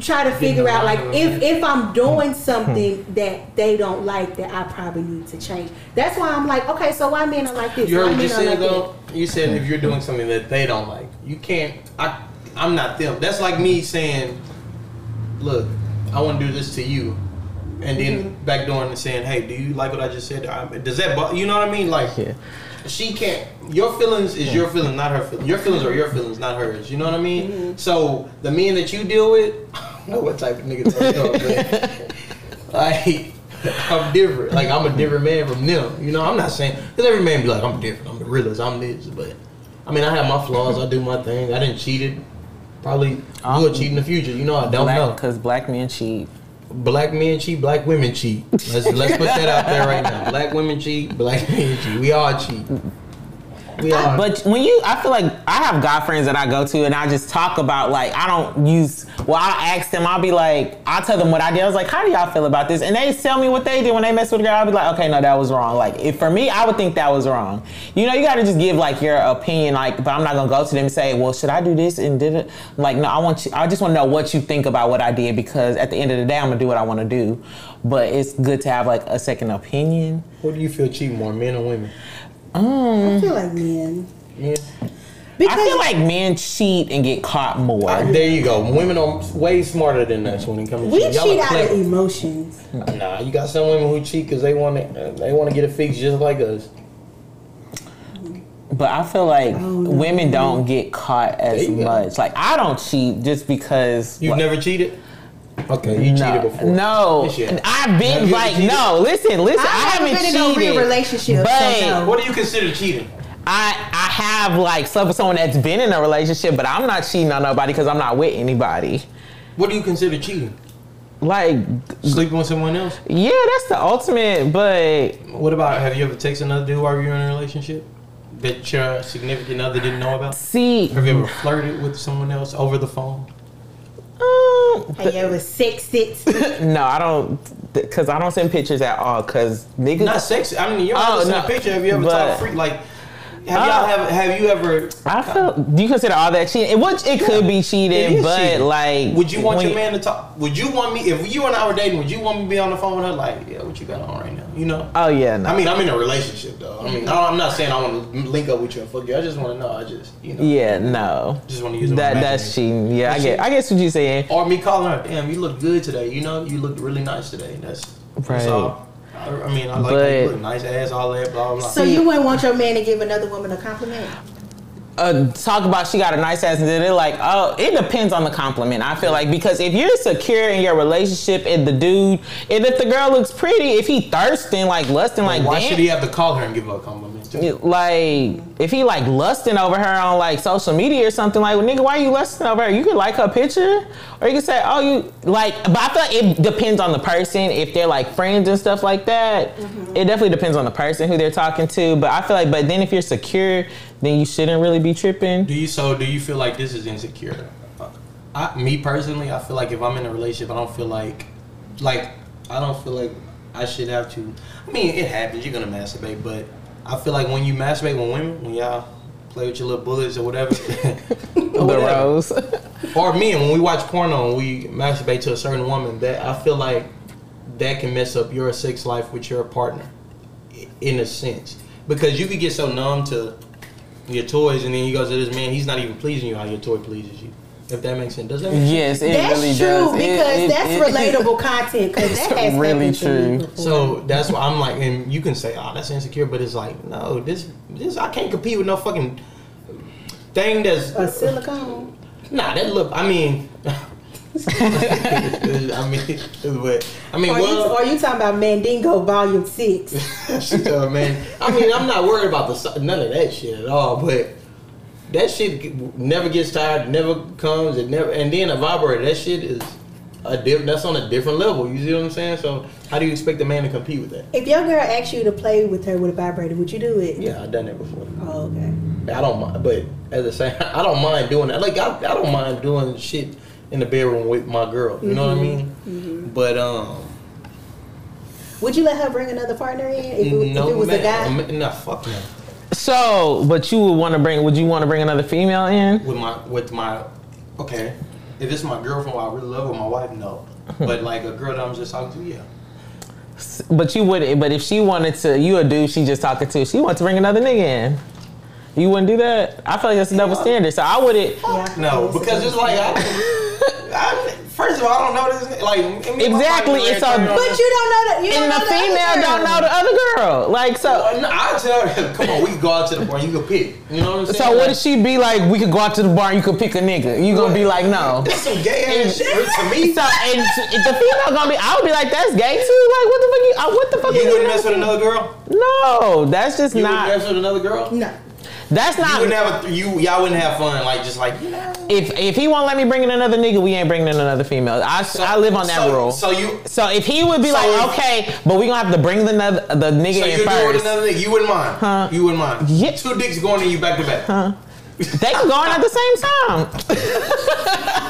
try to figure out like if, if I'm doing something that they don't like that I probably need to change. That's why I'm like, okay, so why men are like this? You heard what you said though? You said if you're doing something that they don't like, you can't. I I'm not them. That's like me saying, look, I want to do this to you. And then mm-hmm. backdooring and saying, hey, do you like what I just said? Does that bother you? Know what I mean? Like, yeah. she can't, your feelings is your feelings, not her feelings. Your feelings are your feelings, not hers. You know what I mean? Mm-hmm. So, the men that you deal with, I don't know what type of niggas I know, but like, I'm different. Like, I'm a different man from them. You know, I'm not saying, because every man be like, I'm different, I'm the realest, I'm this. But, I mean, I have my flaws, I do my thing. I didn't cheat it. Probably um, will cheat in the future. You know, I don't black, know. Because black men cheat. Black men cheat, black women cheat. Let's let's put that out there right now. Black women cheat, black men cheat. We all cheat. We all. I, but when you, I feel like I have guy friends that I go to and I just talk about like I don't use. Well, I ask them. I'll be like, I tell them what I did. I was like, how do y'all feel about this? And they tell me what they did when they mess with a girl. I'll be like, okay, no, that was wrong. Like if for me, I would think that was wrong. You know, you got to just give like your opinion. Like, but I'm not gonna go to them and say, well, should I do this and did it? Like, no, I want you. I just want to know what you think about what I did because at the end of the day, I'm gonna do what I want to do. But it's good to have like a second opinion. What do you feel cheating more, men or women? Mm. I feel like men. Yeah. Because I feel like men cheat and get caught more. Uh, there you go. Women are way smarter than us when it comes to cheating. We cheat out of emotions. Nah, you got some women who cheat because they want to. They want to get a fix just like us. But I feel like oh, no. women don't get caught as much. Like I don't cheat just because. You've like, never cheated? Okay, you no, cheated before. No, I've been like, cheated? no, listen, listen, I, I haven't, haven't been cheated. In a relationship, but so no. What do you consider cheating? I, I have like slept with someone that's been in a relationship, but I'm not cheating on nobody because I'm not with anybody. What do you consider cheating? Like sleeping with someone else? Yeah, that's the ultimate. But what about have you ever texted another dude while you were in a relationship that your significant other didn't know about? See, have you ever flirted with someone else over the phone? Um, Have you ever sexed it? No, I don't, th- cause I don't send pictures at all. Cause niggas not sexy. I mean, you don't oh, send no, a picture. Have you ever talked freak? Like, have uh, y'all have, have you ever? I feel. Do you consider all that cheating? Which it yeah, could be cheating, but cheating. Like, would you want your man to talk? Would you want me if you and I were dating? Would you want me to be on the phone with her? Like, yeah, what you got on right now? You know? Oh yeah. No. I mean, I'm in a relationship though. I mean, I'm not saying I want to link up with you and fuck you. I just want to know. I just, you know. Yeah, no. Just want to use that. That's cheating. Yeah, that's I get. Cheating. I guess what you're saying. Or me calling her. Damn, you look good today. You know, you look really nice today. That's right. That's all. I mean, I like but, you put a nice ass, all that, blah, blah, blah. So you wouldn't want your man to give another woman a compliment? Uh, talk about she got a nice ass and they're like, oh, it depends on the compliment, I feel like, because if you're secure in your relationship and the dude, and if the girl looks pretty, if he thirsting, like lusting, like, like why damn, should he have to call her and give her a compliment too? Like, if he like lusting over her on like social media or something, like, well, nigga, why are you lusting over her? You could like her picture, or you could say, oh, you like, but I feel like it depends on the person. If they're like friends and stuff like that, mm-hmm. it definitely depends on the person who they're talking to. But I feel like, but then if you're secure, then you shouldn't really be tripping. Do you so do you feel like this is insecure? I, me personally, I feel like if I'm in a relationship, I don't feel like, like I don't feel like I should have to. I mean, it happens. You're gonna masturbate, but I feel like when you masturbate with women, when y'all play with your little bullets or whatever, or the whatever. Rose, or men, when we watch porno and we masturbate to a certain woman, that I feel like that can mess up your sex life with your partner, in a sense, because you could get so numb to your toys, and then you go to this man, he's not even pleasing you how your toy pleases you. If that makes sense. Does that make sense? Yes, it that's really true, does. Because it, it, that's it, relatable it, content, because that has really true. So that's why I'm like, and you can say, oh, that's insecure, but it's like, no, this, this, I can't compete with no fucking thing that's a silicone. Nah, that look, I mean, I mean, but I mean, are well, you, are you talking about Mandingo Volume Six? uh, man, I mean, I'm not worried about the none of that shit at all. But that shit never gets tired, never comes, it never. And then a vibrator, that shit is a diff, that's on a different level. You see what I'm saying? So how do you expect a man to compete with that? If your girl asked you to play with her with a vibrator, would you do it? Yeah, I've done that before. Oh, okay. I don't mind, but as I say, I don't mind doing that. Like I, I don't mind doing shit in the bedroom with my girl, you mm-hmm. know what I mean? Mm-hmm. But um, would you let her bring another partner in if it was, no, if it was man, a guy? Man, nah, fuck no. So, but you would want to bring? Would you want to bring another female in? With my, with my, okay. If it's my girlfriend, I really love her. My wife, no. But like a girl that I'm just talking to, yeah. But you would. But if she wanted to, you a dude she just talking to, she wants to bring another nigga in. You wouldn't do that? I feel like that's a double yeah. standard. So I wouldn't. Yeah. No, because it's like I. I, first of all, I don't know this. Like exactly, it's a, but you don't know that. You and the, the female don't know the other girl. Like so, well, no, I tell her, come on, we can go out to the bar. You can pick. You know what I'm saying? So like, what if she be like, we could go out to the bar and you could pick a nigga? You gonna be like, no, that's some gay ass shit to me. So and the female gonna be, I would be like, that's gay too. Like what the fuck? You, uh, what the fuck? You, you wouldn't mess with another girl? No, that's just you not. You wouldn't mess with another girl? No. That's not. You wouldn't have a, you y'all wouldn't have fun like just like you know. If if he won't let me bring in another nigga, we ain't bringing in another female. I, so, I live on that so, rule. So you so if he would be so like okay, but we gonna have to bring the the nigga so in first. So you with another nigga, you wouldn't mind, huh? You wouldn't mind. Yeah. Two dicks going in you back to back. Huh? They going at the same time.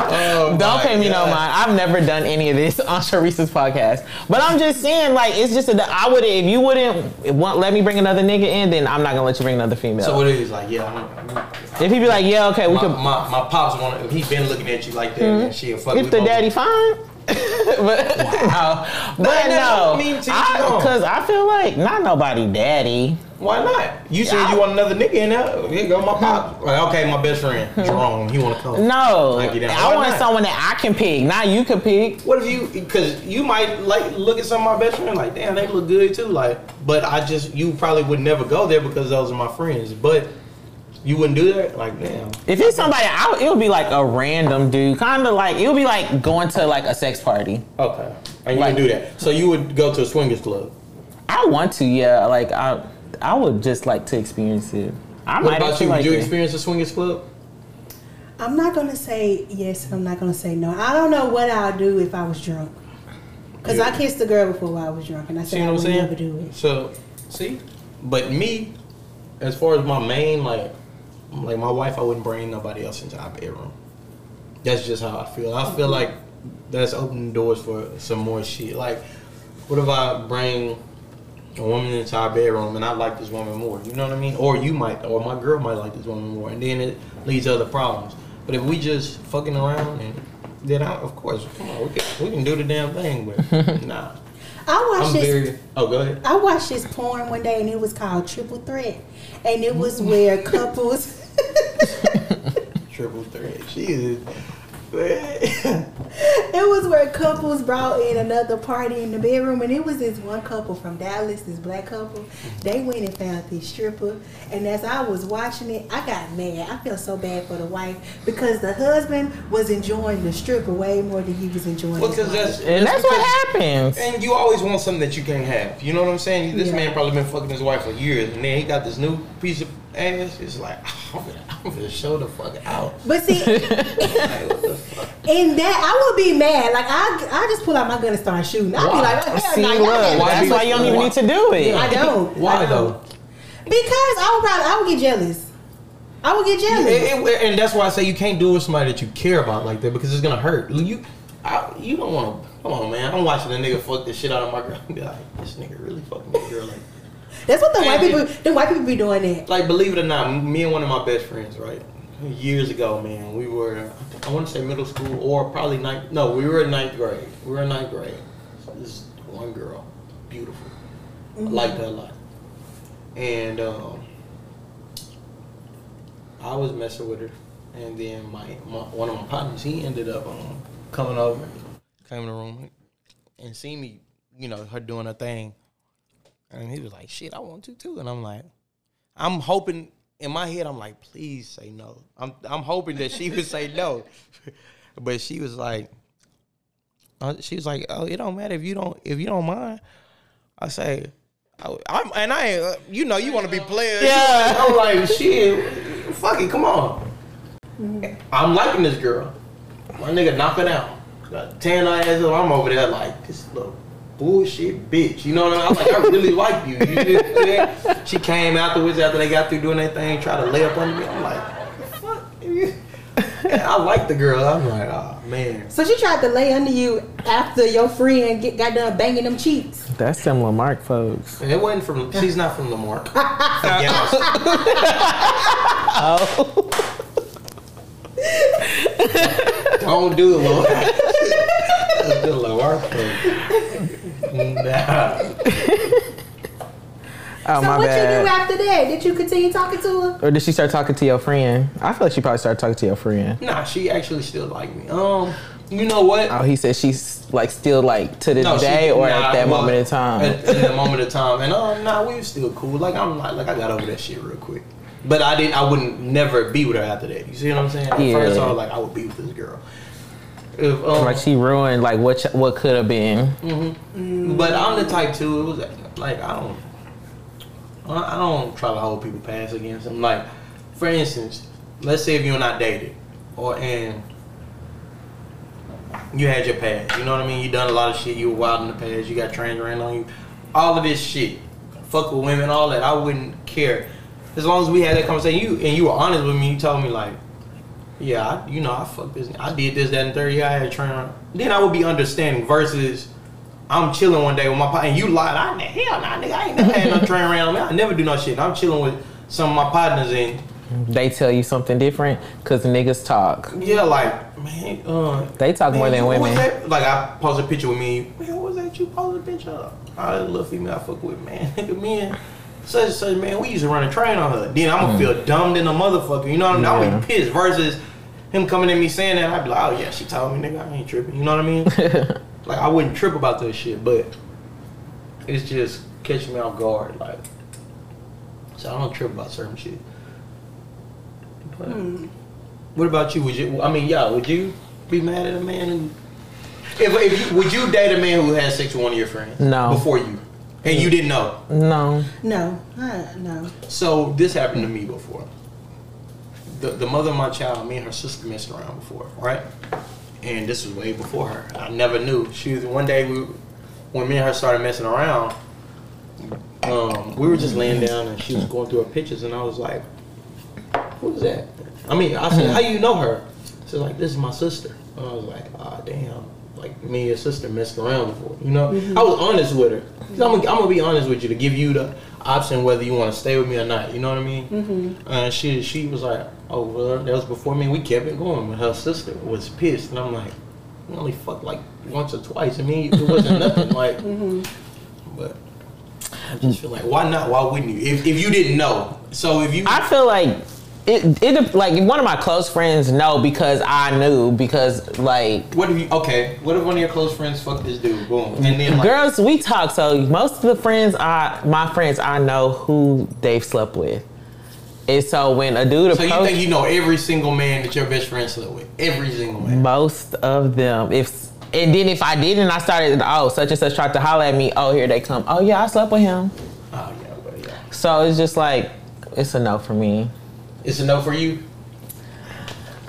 Oh, don't pay me God. No mind. I've never done any of this on Sharice's podcast, but I'm just saying, like, it's just a, I would if you wouldn't want let me bring another nigga in, then I'm not gonna let you bring another female. So what if he's like, yeah, I'm, I'm, if he be like, yeah, okay, we my, could. My, my pops want. If he been looking at you like that, mm-hmm. and she fuck. If the daddy fine, but wow. no, but no, because I, I feel like not nobody daddy. Why not? You said you want another nigga in there. Here go my pop. Like, okay, my best friend, Jerome. He want to come. No, I, I want not? Someone that I can pick. Now you can pick. What if you? Because you might like look at some of my best friends. Like, damn, they look good too. Like, but I just you probably would never go there because those are my friends. But you wouldn't do that. Like, damn. If it's somebody, I, it would be like a random dude. Kind of like it would be like going to like a sex party. Okay, and you like, wouldn't do that. So you would go to a swingers club. I want to. Yeah, like I. I would just like to experience it. I what might about you? Like would you experience a swingers club? I'm not gonna say yes, and I'm not gonna say no. I don't know what I'll do if I was drunk, because yeah. I kissed a girl before while I was drunk, and I said I would never do it. So, see, but me, as far as my main like, like my wife, I wouldn't bring nobody else into our bedroom. That's just how I feel. I feel like that's opening doors for some more shit. Like, what if I bring a woman into our bedroom and I like this woman more, you know what I mean? Or you might, or my girl might like this woman more, and then it leads to other problems. But if we just fucking around, and then I, of course, come on, we can, we can do the damn thing, but nah. I watched I'm this. Very, oh, go ahead. I watched this porn one day, and it was called Triple Threat, and it was where couples. Triple Threat, Jesus. It It was where couples brought in another party in the bedroom, and it was this one couple from Dallas, this black couple. They went and found this stripper, and as I was watching it, I got mad. I felt so bad for the wife because the husband was enjoying the stripper way more than he was enjoying well, his wife. That's, and that's what happens. And you always want something that you can't have. You know what I'm saying? This yeah. man probably been fucking his wife for years, and then he got this new piece of ass. It's like, I'm gonna, I'm gonna show the fuck out. But see, in that I would be mad. Like I, I just pull out my gun and start shooting. I'd be like, oh, see, like look, why that's why you don't even need to do it. I don't. Why I don't. though? Because I would probably, I would get jealous. I would get jealous. It, it, and that's why I say you can't do it with somebody that you care about like that because it's gonna hurt. You, I, you don't want to. Come on, man. I'm watching a nigga fuck the shit out of my girl. I'm be like, this nigga really fucking my girl. Like. That's what the white people, the white people be doing that. Like, believe it or not, me and one of my best friends, right, years ago, man, we were, I want to say middle school or probably ninth, no, we were in ninth grade. We were in ninth grade. So this one girl, beautiful. Mm-hmm. I liked her a lot. And um, I was messing with her. And then my, my one of my partners, he ended up um, coming over, came in the room and seen me, you know, her doing her thing. And he was like, shit, I want you too. And I'm like, I'm hoping, in my head, I'm like, please say no. I'm I'm hoping that she would say no. But she was like, uh, she was like, oh, it don't matter if you don't, if you don't mind. I say, oh, I'm, and I, uh, you know, you want to be players. Yeah. I'm like, shit, fuck it, come on. I'm liking this girl. My nigga knocking out. Like, tan her ass up, I'm over there like, this little bullshit bitch, you know what I mean? I'm like, I really like you. You know, she came afterwards after they got through doing their thing, tried to lay up under me. I'm like, what the fuck? I like the girl. I'm like, oh man. So she tried to lay under you after your friend get, got done banging them cheeks. That's some Lamar folks. It wasn't from. She's not from Lamar. Oh. Don't do it, Lord. Don't do Lamar folks. Nah. Oh, so my what bad. You do after that? Did you continue talking to her? Or did she start talking to your friend? I feel like she probably started talking to your friend. Nah, she actually still liked me. Um, you know what? Oh, he said she's like still like to this no, day she, or nah, at that well, moment in time. At, at that moment in time, and um, nah, we were still cool. Like I'm not like I got over that shit real quick. But I didn't. I wouldn't never be with her after that. You see what I'm saying? Like, yeah. First of all, like I would be with this girl. If, um, like she ruined like what what could have been. Mm-hmm. Mm-hmm. But I'm the type too. It was like I don't, I don't try to hold people past against them. Like, for instance, let's say if you're not dating, or and you had your past. You know what I mean? You done a lot of shit. You were wild in the past. You got trans ran on you. All of this shit, fuck with women, all that. I wouldn't care as long as we had that conversation. You and you were honest with me. You told me like. Yeah, I, you know, I fucked this. I did this, that, and third year. I had a train. Then I would be understanding versus I'm chilling one day with my partner. And you lied. I ain't hell nah, nigga. I ain't never had no train around me. I never do no shit. I'm chilling with some of my partners and they tell you something different because niggas talk. Yeah, like, man. Uh, they talk man, more than women. Like, I posted a picture with me. Man, what was that you posted a picture of? I love female I fuck with, man. Nigga, man. Such and such, man, we used to run a train on her. Then I'm gonna mm. feel dumb than a motherfucker. You know what I mean? Yeah. I would be pissed versus him coming at me saying that. I'd be like, oh yeah, she told me, nigga, I ain't tripping. You know what I mean? Like, I wouldn't trip about this shit, but it's just catching me off guard. Like, so I don't trip about certain shit. But mm. what about you? Would you, I mean, yeah, would you be mad at a man who, if, if you, would you date a man who had sex with one of your friends? No. Before you? And you didn't know? No. No. Uh, no. So this happened to me before. The, the mother of my child, me and her sister messed around before, right? And this was way before her. I never knew. She was, one day, we, when me and her started messing around, um, we were just laying down and she was going through her pictures and I was like, who's that? I mean, I said, how you know her? She's like, this is my sister. And I was like, ah, damn. Like, me and your sister messed around before, you know? Mm-hmm. I was honest with her. I'm gonna, I'm gonna be honest with you to give you the option whether you want to stay with me or not, you know what I mean? Mm-hmm. Uh, she she was like, oh, well, that was before me. We kept it going, but her sister was pissed. And I'm like, we only fucked like once or twice. I mean, it wasn't nothing. Like, mm-hmm. But I just feel like, why not? Why wouldn't you? If, if you didn't know. So if you... I feel like It, it like one of my close friends know because I knew because like what if you okay what if one of your close friends fuck this dude boom and then like, girls we talk so most of the friends I my friends I know who they've slept with and so when a dude so approach, you think you know every single man that your best friend slept with every single man most of them if and then if I didn't I started oh such and such tried to holler at me oh here they come oh yeah I slept with him oh yeah well, yeah so it's just like it's a no for me. It's a no for you?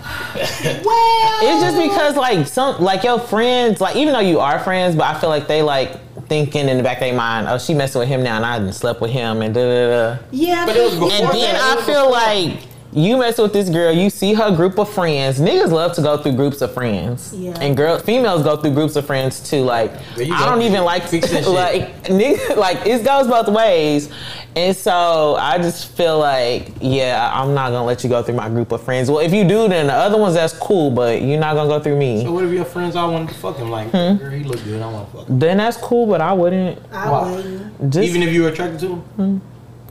Well, it's just because like some like your friends, like even though you are friends, but I feel like they like thinking in the back of their mind, oh she messing with him now and I done slept with him and da da da. Yeah, but it was before. And then that, I feel before. Like you mess with this girl, you see her group of friends. Niggas love to go through groups of friends. Yeah. And girls, females go through groups of friends too. Like, I don't even like, to, like, niggas, like, it goes both ways. And so I just feel like, yeah, I'm not gonna let you go through my group of friends. Well, if you do, then the other ones, that's cool, but you're not gonna go through me. So what if your friends all want to fuck him? Like, hmm? Girl, he look good, I want to fuck him. Then that's cool, but I wouldn't. I wow. wouldn't. Just, even if you were attracted to him? Hmm?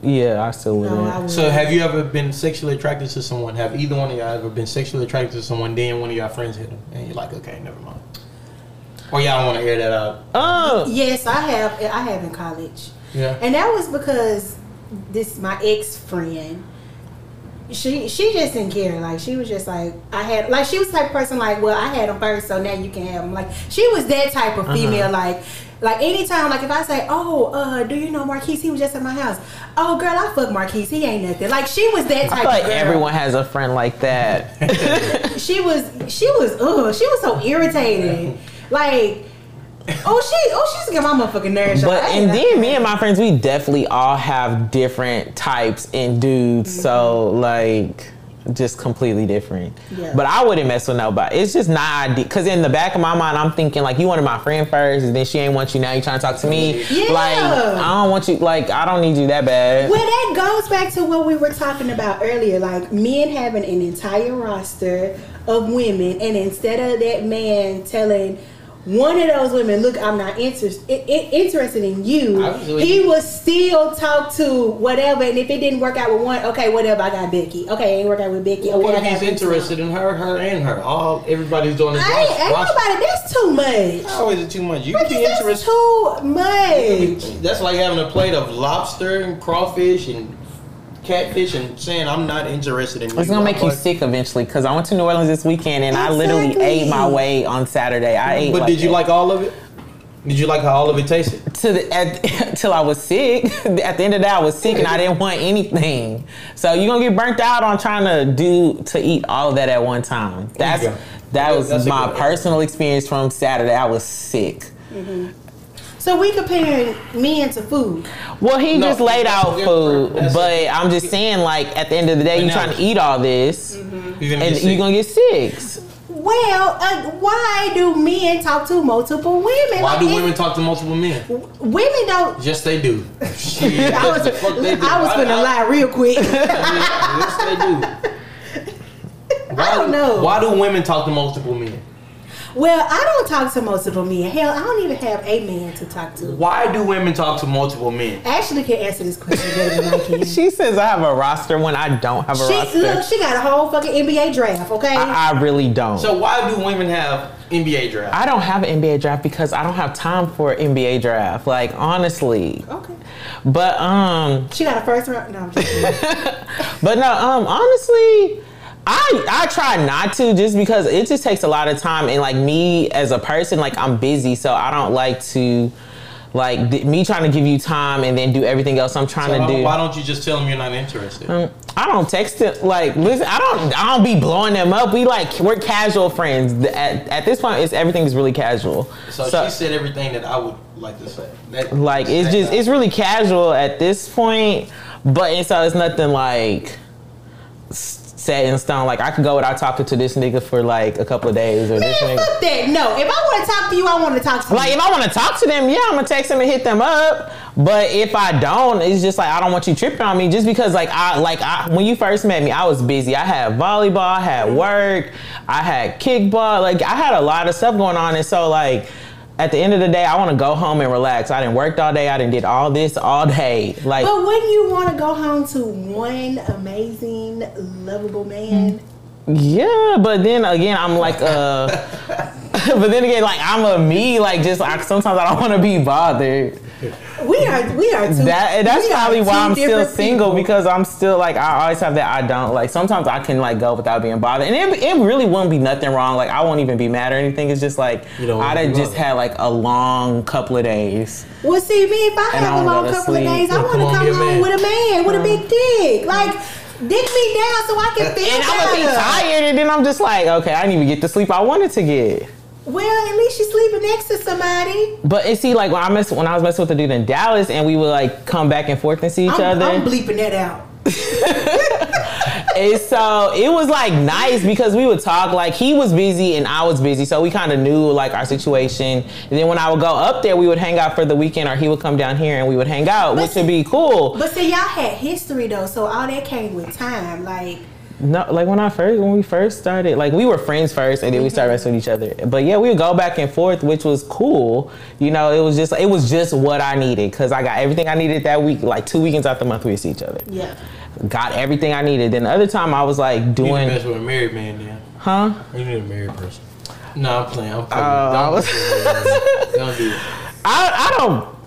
Yeah, I still wouldn't. No, so have you ever been sexually attracted to someone? Have either one of y'all ever been sexually attracted to someone, then one of y'all friends hit them, and you're like, okay, never mind. Or y'all don't want to hear that out? Oh. Yes, I have. I have in college. Yeah. And that was because this, my ex-friend, she she just didn't care. Like, she was just like, I had, like, she was the type of person like, well, I had them first, so now you can have them. Like, she was that type of female, uh-huh. like, Like, anytime, like, if I say, oh, uh, do you know Marquise? He was just at my house. Oh, girl, I fuck Marquise. He ain't nothing. Like, she was that type I feel like of girl. Everyone has a friend like that. she was, she was, ugh, she was so irritated. Like, oh, she, oh, she's getting my motherfucking nerves. But, like, and then me and my friends, we definitely all have different types in dudes. Mm-hmm. So, like... just completely different. Yeah. But I wouldn't mess with nobody. It's just not ideal. Because in the back of my mind, I'm thinking, like, you wanted my friend first, and then she ain't want you, now you trying to talk to me. Yeah. Like, I don't want you, like, I don't need you that bad. Well, that goes back to what we were talking about earlier. Like, men having an entire roster of women, and instead of that man telling one of those women, look, I'm not inter- I- interested in you, Absolutely. He will still talk to whatever, and if it didn't work out with one, okay, whatever, I got Becky. Okay, it ain't work out with Becky. Well, okay, what if he's interested in her, her, and her? All, everybody's doing this. I ain't, ain't nobody, that's too much. How is it too much? You can be interested. That's too much. That's like having a plate of lobster and crawfish and catfish and saying I'm not interested in you. It's gonna make you sick eventually because I went to New Orleans this weekend and exactly. I literally ate my way on Saturday. I ate. But like did you it. Like all of it? Did you like how all of it tasted? To the at, till I was sick. At the end of the day, I was sick and I didn't want anything. So you're gonna get burnt out on trying to do to eat all of that at one time. That's yeah. that yeah, was that's my personal experience from Saturday. I was sick. Mm-hmm. So we comparing men to food. Well, he no, just laid out food, but I'm just saying, like, at the end of the day, you're trying to eat all this, mm-hmm. you're and you're going to get sick. Well, uh, why do men talk to multiple women? Why like, do women talk to multiple men? W- women don't. Yes, they do. Shit, I was, the fuck they do. I was going to lie real quick. Yes, they do. Why, I don't know. Why do women talk to multiple men? Well, I don't talk to multiple men. Hell, I don't even have a man to talk to. Why do women talk to multiple men? Ashley can answer this question better than I can. She says I have a roster when I don't have a she, roster. Look, she got a whole fucking N B A draft, okay? I, I really don't. So why do women have N B A draft? I don't have an N B A draft because I don't have time for an N B A draft. Like, honestly. Okay. But, um... She got a first round... No, I'm just kidding. But no, um, honestly... I, I try not to just because it just takes a lot of time and like me as a person, like I'm busy, so I don't like to like th- me trying to give you time and then do everything else I'm trying so to why, do. Why don't you just tell them you're not interested? Um, I don't text them. Like listen, I don't I don't be blowing them up. We like we're casual friends. At, at this point, it's everything's really casual. So, so she said everything that I would like to say. That, like that, it's that just guy. It's really casual at this point, but and so it's nothing like. Set in stone, like I could go without talking to this nigga for like a couple of days or man, this nigga. Fuck that. No, if I want to talk to you, I want to talk to you. Like if I want to talk to them, yeah, I'm gonna text them and hit them up. But if I don't, it's just like I don't want you tripping on me, just because like I like I when you first met me, I was busy. I had volleyball, I had work, I had kickball, like I had a lot of stuff going on, and so like. at the end of the day, I want to go home and relax. I done worked all day. I done did all this all day. Like, but wouldn't you want to go home to one amazing, lovable man? Yeah, but then again, I'm like, uh, but then again, like I'm a me. Like, just I, sometimes I don't want to be bothered. We are, we are. Two, that that's probably why I'm still single, people. Because I'm still like I always have that I don't like. Sometimes I can like go without being bothered, and it, it really wouldn't be nothing wrong. Like I won't even be mad or anything. It's just like I'd just had like a long couple of days. Well, see me if I have a long couple of days, I want to come home with a man with a big dick, like. Dig me down so I can feel. And I'm gonna be tired, and then I'm just like, okay, I didn't even get the sleep I wanted to get. Well, at least you're sleeping next to somebody. But and see, like when I mess when I was messing with the dude in Dallas, and we would like come back and forth and see each I'm, other. I'm bleeping that out. And so it was like nice because we would talk. Like he was busy and I was busy, so we kind of knew like our situation. And then when I would go up there, we would hang out for the weekend, or he would come down here and we would hang out, but which see, would be cool. But see, y'all had history though, so all that came with time. Like no, like when I first when we first started, like we were friends first, and then we started messing with each other. But yeah, we would go back and forth, which was cool. You know, it was just it was just what I needed because I got everything I needed that week. Like two weekends out the month, we see each other. Yeah. Got everything I needed. Then the other time I was like doing. You need to mess with a married man now. Huh? You need a married person. No, I'm playing. I'm playing. Uh, don't, do don't do it. I, I don't.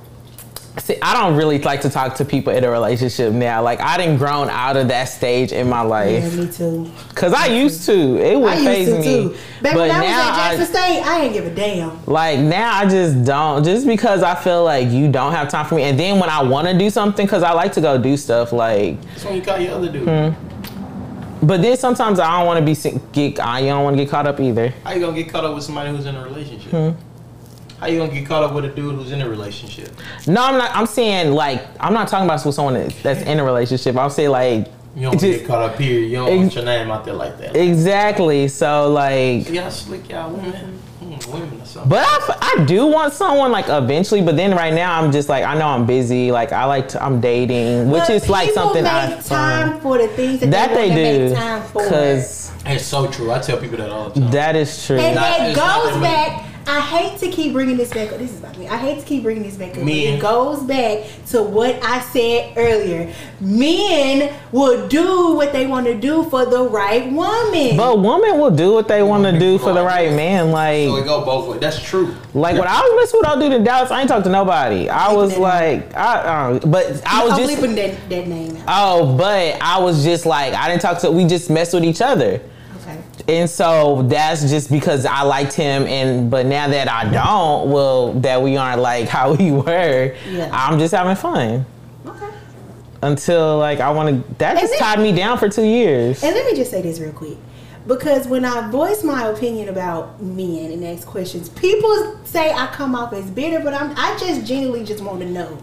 See, I don't really like to talk to people in a relationship now. Like I done grown out of that stage in my life. Yeah, me too. Cause I used to. It would faze to me. Too. Back but when I was at Jackson State, I didn't give a damn. Like now, I just don't. Just because I feel like you don't have time for me, and then when I want to do something, cause I like to go do stuff. Like that's when you call your other dude. Hmm. But then sometimes I don't want to be get. I don't want to get caught up either. How you gonna get caught up with somebody who's in a relationship? Hmm. How you gonna get caught up with a dude who's in a relationship? No, I'm not. I'm saying like I'm not talking about with someone that's in a relationship. I'm saying like. You don't just, get caught up here. You don't ex- want your name out there like that. Exactly. So like, y'all slick, y'all women, women or something. But I, I do want someone like eventually. But then right now I'm just like I know I'm busy. Like I like to, I'm dating, which but is like something make I time um, for the things that, that they, they do. Make time for. Cause it's so true. I tell people that all the time. That is true. And that goes not back. I hate to keep bringing this back up. This is not me. I hate to keep bringing this back up. Men. It goes back to what I said earlier. Men will do what they want to do for the right woman. But women will do what they want to do for the right man. Like so it go both ways. That's true. Like when I was messing with all dude in Dallas, I ain't talk to nobody. I was like, I, uh, but I was just bleeping that, that name out. Oh, but I was just like, I didn't talk to. We just messed with each other. And so that's just because I liked him, and but now that I don't, well, that we aren't like how we were. Yeah. I'm just having fun. Okay. Until like I want to. That and just then, tied me down for two years. And let me just say this real quick, because when I voice my opinion about men and ask questions, people say I come off as bitter, but I'm I just genuinely just want to know.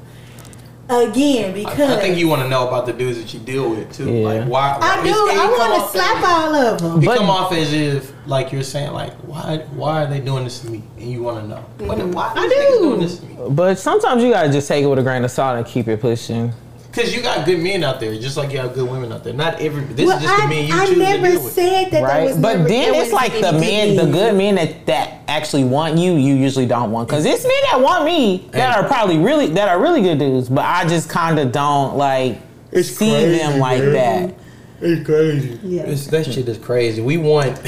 Again, because I, I think you want to know about the dudes that you deal with too. Yeah. Like why? I do. I want to slap all of them. You come off as if like you're saying like why? Why are they doing this to me? And you want to know mm-hmm. what, why are they doing this to me? But sometimes you gotta just take it with a grain of salt and keep it pushing. Cause you got good men out there, just like you have good women out there. Not every. This well, is just I, the men you I choose never to deal with. Said that. Right, was but never, then it's like the men, the good men that, that actually want you, you usually don't want. Cause it's men that want me that and, are probably really that are really good dudes, but I just kind of don't like it's see crazy, them like man. That. It's crazy. Yeah, it's, that shit is crazy. We want.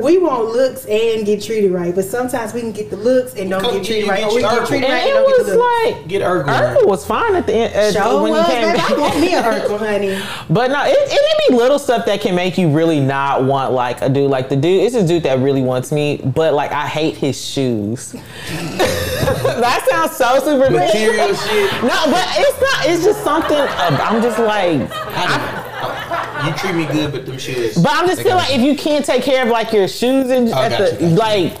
We want looks and get treated right, but sometimes we can get the looks and don't get treated right. Or we get treated right and don't get the looks. Like, get Urkel. Urkel was fine at the end. At Show when was, he came back. I want me an Urkel, honey. But no, it, it be little stuff that can make you really not want like a dude. Like the dude, it's a dude that really wants me, but like I hate his shoes. That sounds so super material big. Shit. No, but it's not. It's just something. Uh, I'm just like. I, You treat me good, but them shoes. But I'm just feel like if you can't take care of like your shoes and oh, at gotcha, the, gotcha. Like,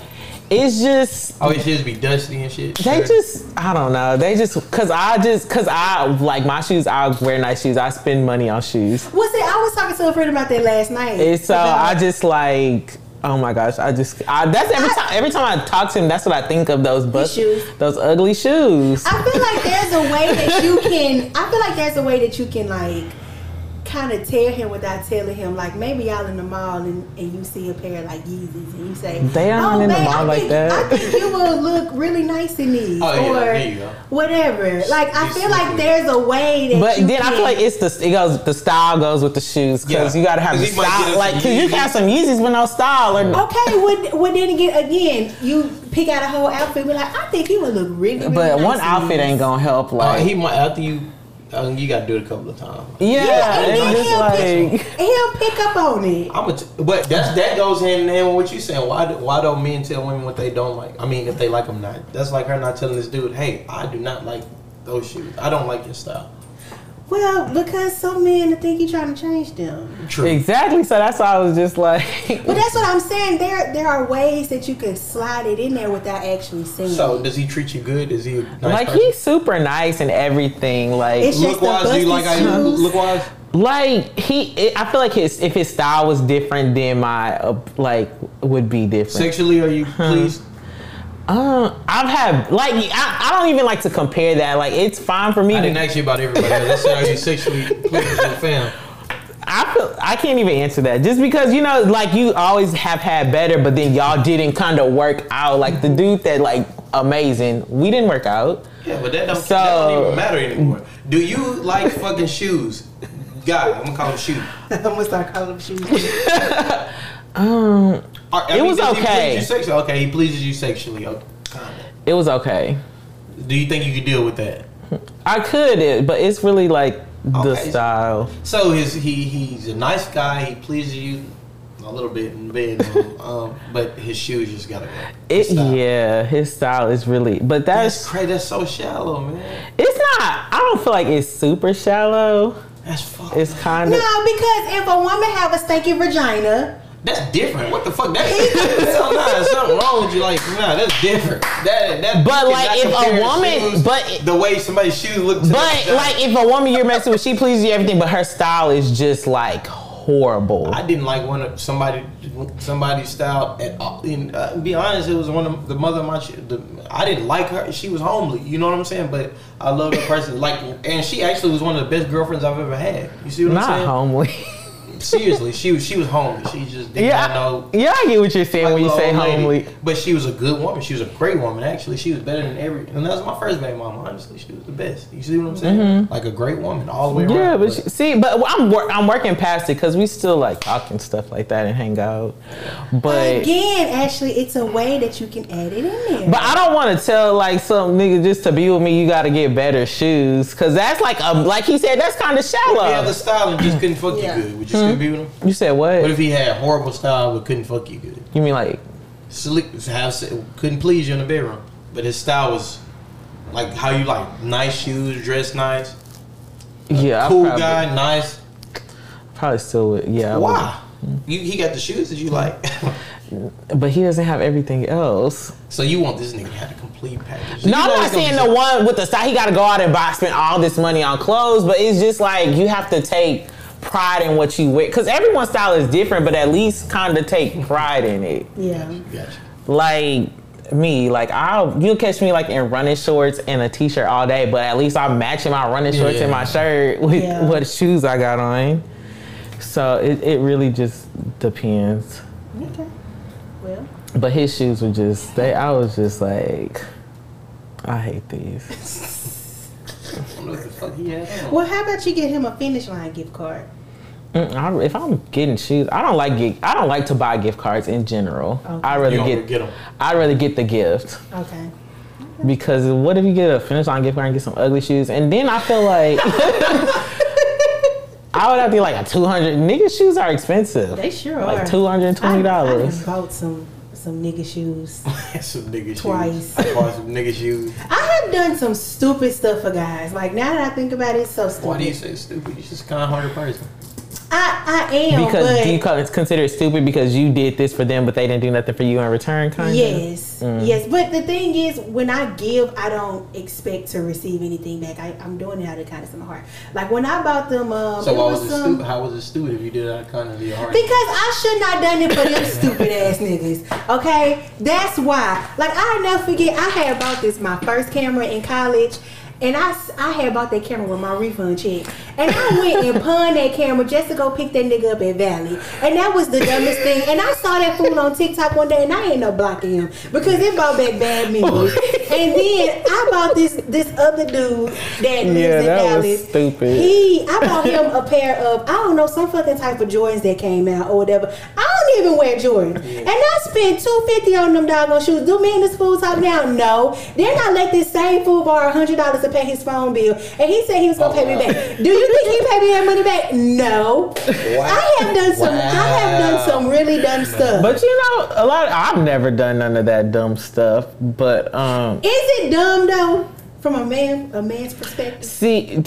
it's just. Oh, your shoes be dusty and shit. They sure. just, I don't know. They just, cause I just, cause I like my shoes. I wear nice shoes. I spend money on shoes. Well, see, I was talking to a friend about that last night. And so I just like. Oh my gosh! I just I, that's every I, time. Every time I talk to him, that's what I think of those bus, shoes. Those ugly shoes. I feel like there's a way that you can. I feel like there's a way that you can like. kind of tell him without telling him, like maybe y'all in the mall and, and you see a pair of like Yeezys and you say, they aren't oh, in man, the mall I like think, that. I think you will look really nice in these oh, yeah, or there you go. Whatever. Like I feel like there's a way that. But you then can. I feel like it's the it goes the style goes with the shoes because yeah. you gotta have the style. Like because you got some Yeezys with no style or okay. Well, well then again, again you pick out a whole outfit. We're like I think he would look really. really but nice one outfit these. Ain't gonna help. Like uh, he might after you. I mean, you gotta do it a couple of times. Yeah, yeah and then he'll, like, pick, he'll pick up on it. I'm a t- but that's that goes hand in hand with what you saying. Why do, why don't men tell women what they don't like? I mean, if they like them, not. That's like her not telling this dude, "Hey, I do not like those shoes. I don't like your style." Well, because some men think you're trying to change them. True. Exactly. So that's why I was just like. But that's what I'm saying. There, there are ways that you can slide it in there without actually saying. So does he treat you good? Is he a nice like person? He's super nice and everything? Like it's just look wise, do you like I look wise? Like he, it, I feel like his if his style was different, then my uh, like would be different. Sexually, are you pleased? Um, I've had like I, I don't even like to compare that. Like it's fine for me. I didn't ask you about everybody else. That's how you sexually fam. I feel I can't even answer that just because you know like you always have had better, but then y'all didn't kind of work out. Like the dude that like amazing, we didn't work out. Yeah, but that don't, so, that don't even matter anymore. Do you like fucking shoes, guy? I'm gonna call them shoes. I'm gonna start calling them shoes. um. I mean, it was okay. He you okay, he pleases you sexually. Okay. It was okay. Do you think you could deal with that? I could, but it's really like the okay. style. So his he he's a nice guy. He pleases you a little bit in the bedroom, um, but his shoes just gotta go. It yeah, his style is really. But that's, that's crazy. That's so shallow, man. It's not. I don't feel like it's super shallow. That's fucked. It's kind of no, because if a woman have a stinky vagina. That's different. What the fuck? That is so nah, there's something wrong with you. Like, nah, that's different. That that. But like, if a woman, shoes, but the way somebody's shoes look. To but like, if a woman you're messing with, she pleases you everything, but her style is just like horrible. I didn't like one of somebody somebody's style at all. And uh, be honest, it was one of the mother of my. The, I didn't like her. She was homely. You know what I'm saying? But I love the person. Like, and she actually was one of the best girlfriends I've ever had. You see what Not I'm saying? Not homely. Seriously, she was she was homely. She just didn't yeah, know. Yeah, I get what you're saying like when you say homely. Lady. But she was a good woman. She was a great woman. Actually, she was better than every. And that was my first baby mama. Honestly, she was the best. You see what I'm saying? Mm-hmm. Like a great woman all the way around. Yeah, but, but she, see, but I'm wor- I'm working past it because we still like talk and stuff like that and hang out. But again, actually, it's a way that you can add it in there. But I don't want to tell like some nigga just to be with me. You got to get better shoes because that's like a like he said that's kind of shallow. Yeah, the style and just couldn't fuck yeah. you good. We just. You said what? What if he had horrible style but couldn't fuck you good? You mean like sleep, have, couldn't please you in the bedroom, but his style was like how you like nice shoes, dress nice. A yeah, cool probably, guy, nice. Probably still would. Yeah. Why? You he got the shoes that you like, but he doesn't have everything else. So you want this nigga to have a complete package? No, you know I'm not saying the one with the style. He got to go out and buy, spend all this money on clothes, but it's just like you have to take pride in what you wear because everyone's style is different, but at least kind of take pride in it. Yeah, gotcha, gotcha. Like me, like I'll you'll catch me like in running shorts and a t-shirt all day, but at least I'm matching my running shorts yeah. and my shirt with yeah. what shoes I got on. So it, it really just depends. Okay, well, but his shoes were just they. I was just like, I hate these. Well, how about you get him a Finish Line gift card? I, if I'm getting shoes, I don't like get, I don't like to buy gift cards in general. Okay. I rather get, get them. I rather get the gift. Okay. Because what if you get a Finish Line gift card and get some ugly shoes, and then I feel like I would have to be like a two hundred. Nigga shoes are expensive. They sure like are. Like two hundred and twenty dollars. I, I bought some. Some nigga shoes. some nigga Twice. shoes. Twice. I bought some nigga shoes. I have done some stupid stuff for guys. Like, now that I think about it, it's so stupid. Why do you say stupid? You're just a kind-hearted person. I, I am, Because but do you call it considered stupid because you did this for them, but they didn't do nothing for you in return, kind of? Yes. Mm. Yes. But the thing is, when I give, I don't expect to receive anything back. I, I'm doing it out of the kindness of my heart. Like, when I bought them... Um, so why was it some, stupid? How was it stupid if you did it out of the kindness of your heart? Because I should not have done it for them stupid-ass niggas. Okay? That's why. Like, I never forget, I had bought this, my first camera in college, And I, I had bought that camera with my refund check. And I went and pawned that camera just to go pick that nigga up at Valley. And that was the dumbest thing. And I saw that fool on TikTok one day, and I ended up blocking him because it brought back bad memories. And then I bought this this other dude that lives yeah, in that Dallas. Was stupid. He, I bought him a pair of, I don't know, some fucking type of Jordans that came out or whatever. I don't even wear Jordans. And I spent two hundred fifty dollars on them doggone shoes. Do me and this fool talk now? No. Then I let this same fool borrow one hundred dollars to pay his phone bill. And he said he was going to oh, pay wow. me back. Do you think he paid me that money back? No. Wow. I have done some, wow. I have done some really dumb stuff. But you know, a lot of, I've never done none of that dumb stuff. But, um. Is it dumb though? From a man, a man's perspective? See,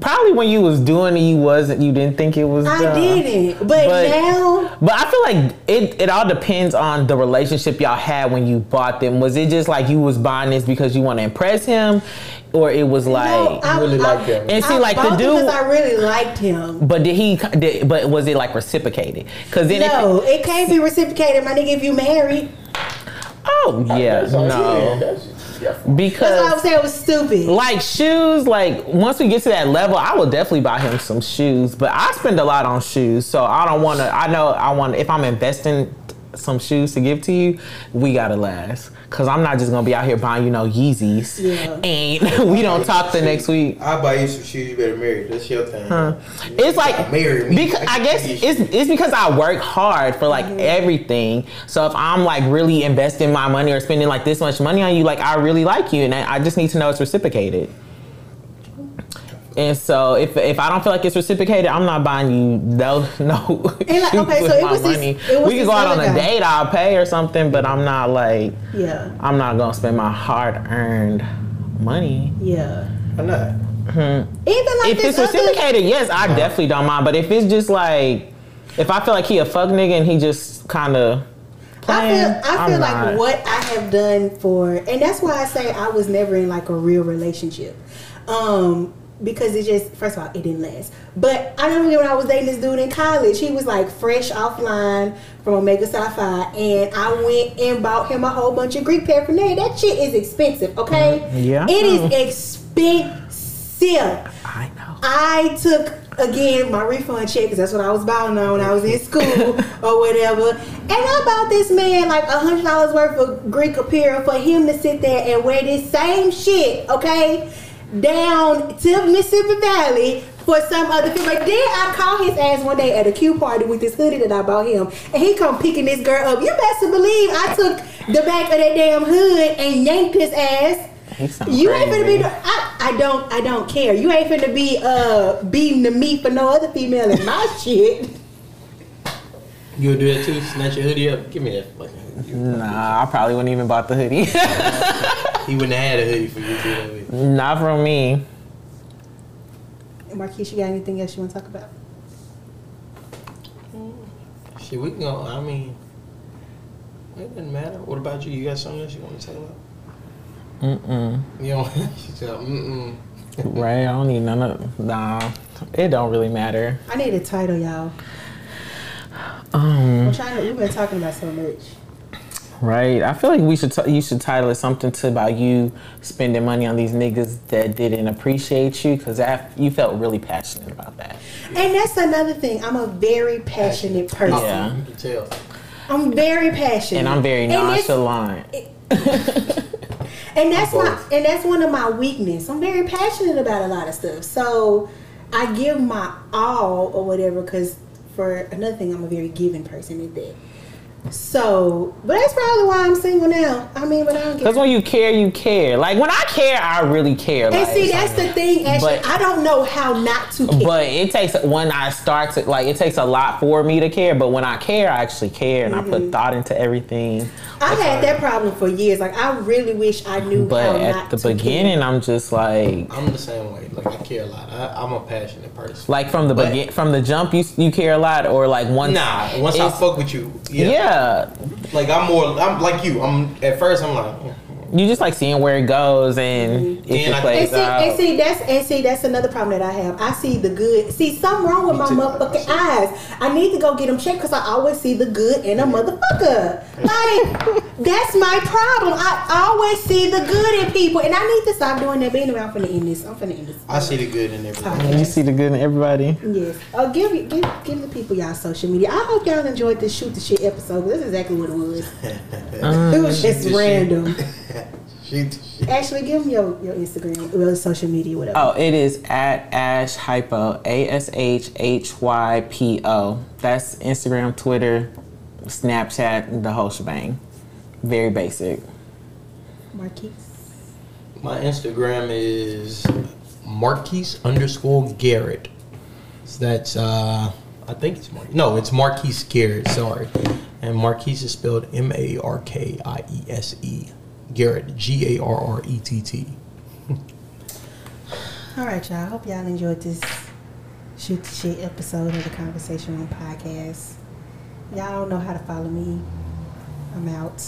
probably when you was doing it, you wasn't, you didn't think it was I dumb. didn't, but, but now. But I feel like it, it all depends on the relationship y'all had when you bought them. Was it just like you was buying this because you want to impress him? Or it was like no, I really liked him, and see, I like the dude. Because I really liked him. But did he? Did, but was it like reciprocated? Because then no, it, it can't be reciprocated. My nigga, if you married. Oh yeah, no. Because that's what I was saying, it was stupid. Like shoes, like once we get to that level, I will definitely buy him some shoes. But I spend a lot on shoes, so I don't want to. I know I want if I'm investing some shoes to give to you, we gotta last. Cause I'm not just gonna be out here buying, you know, Yeezys, yeah. and we don't talk the next week. I'll buy you some shoes. You better marry. That's your thing. Huh. You it's like marry me. Because, I guess it's it's because I work hard for like mm-hmm. everything. So if I'm like really investing my money or spending like this much money on you, like I really like you, and I, I just need to know it's reciprocated. And so if if I don't feel like it's reciprocated, I'm not buying you no no and like, okay, with so it my was money. This, it was we can go out on guy. a date, I'll pay or something, but I'm not like yeah. I'm not gonna spend my hard earned money. Yeah. I'm not. Mm-hmm. Even like if this it's reciprocated, other- yes, I definitely don't mind. But if it's just like if I feel like he a fuck nigga and he just kinda Playing, I feel I feel like not. what I have done for and that's why I say I was never in like a real relationship. Um Because it just, first of all, it didn't last. But I remember when I was dating this dude in college, he was like fresh offline from Omega Psi Phi, and I went and bought him a whole bunch of Greek paraphernalia. That shit is expensive, okay? Yeah. It is expensive. I know. I took, again, my refund check, because that's what I was buying on when I was in school or whatever. And I bought this man like one hundred dollars worth of Greek apparel for him to sit there and wear this same shit, okay? Down to Mississippi Valley for some other thing. But then I caught his ass one day at a Q party with this hoodie that I bought him, and he come picking this girl up. You best believe I took the back of that damn hood and yanked his ass. You ain't finna be. I, I don't. I don't care. You ain't finna be uh beating the meat for no other female in my shit. You'll do that too. Snatch your hoodie up. Give me that fucking hoodie. Nah, I probably wouldn't even bought the hoodie. He wouldn't have had a hoodie for you too. Not from me. Marquise, you got anything else you want to talk about? Shit, we can go. I mean, it doesn't matter. What about you? You got something else you want to talk about? Mm-mm. You don't. She said, mm-mm. Right? I don't need none of. Nah, it don't really matter. I need a title, y'all. Um. We're trying to, we've been talking about so much. Right, I feel like we should. T- you should title it something to about you spending money on these niggas that didn't appreciate you, because you felt really passionate about that. And that's another thing. I'm a very passionate person. Yeah, you can tell. I'm very passionate, and I'm very nonchalant. And, it, and that's my. And that's one of my weaknesses. I'm very passionate about a lot of stuff, so I give my all or whatever. Because for another thing, I'm a very giving person at that. So, but that's probably why I'm single now. I mean, but I don't care. Because when you care, you care. Like, when I care, I really care. And like, see, that's like, the thing, actually. But, I don't know how not to care. But it takes, when I start to, like, it takes a lot for me to care. But when I care, I actually care. And mm-hmm. I put thought into everything. I like, had that problem for years. Like, I really wish I knew but how not to But at the beginning, care. I'm just like. I'm the same way. Like, I care a lot. I, I'm a passionate person. Like, from the but, begin, from the jump, you you care a lot? Or, like, once. Nah, once I fuck with you. Yeah. yeah. Like I'm more, I'm like you. I'm at first I'm like, oh, you just like seeing where it goes and if it plays out. And see, that's and see, that's another problem that I have. I see the good. See, something wrong with my motherfucking eyes. I need to go get them checked because I always see the good in a motherfucker. Like, that's my problem. I always see the good in people, and I need to stop doing that. Being around for the end this, I'm finna end this. I see the good in everybody. Okay. You see the good in everybody. Yes. Oh, uh, give give give the people y'all social media. I hope y'all enjoyed this shoot the shit episode. This is exactly what it was. um, it was just random. Ashley, give them your, your Instagram, your social media, whatever. Oh, it is at ashhypo, A S H H Y P O. That's Instagram, Twitter, Snapchat, the whole shebang. Very basic. Marquise? My Instagram is Marquise underscore Garrett. So that's, uh, I think it's Marquise. No, it's Marquise Garrett, sorry. And Marquise is spelled M A R K I E S E. Garrett, G A R R E T T. All right, y'all. I hope y'all enjoyed this shoot the shit episode of the Conversation Room podcast. Y'all don't know how to follow me. I'm out.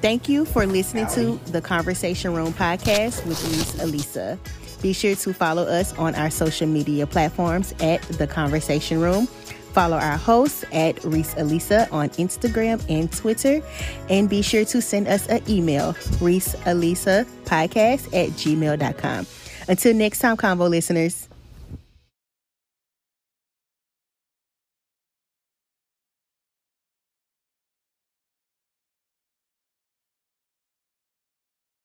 Thank you for listening Howdy. to the Conversation Room podcast with Reese Elisa. Be sure to follow us on our social media platforms at the Conversation Room. Follow our hosts at Reese Elisa on Instagram and Twitter. And be sure to send us an email, resealisapodcast at gmail dot com. Until next time, Convo listeners.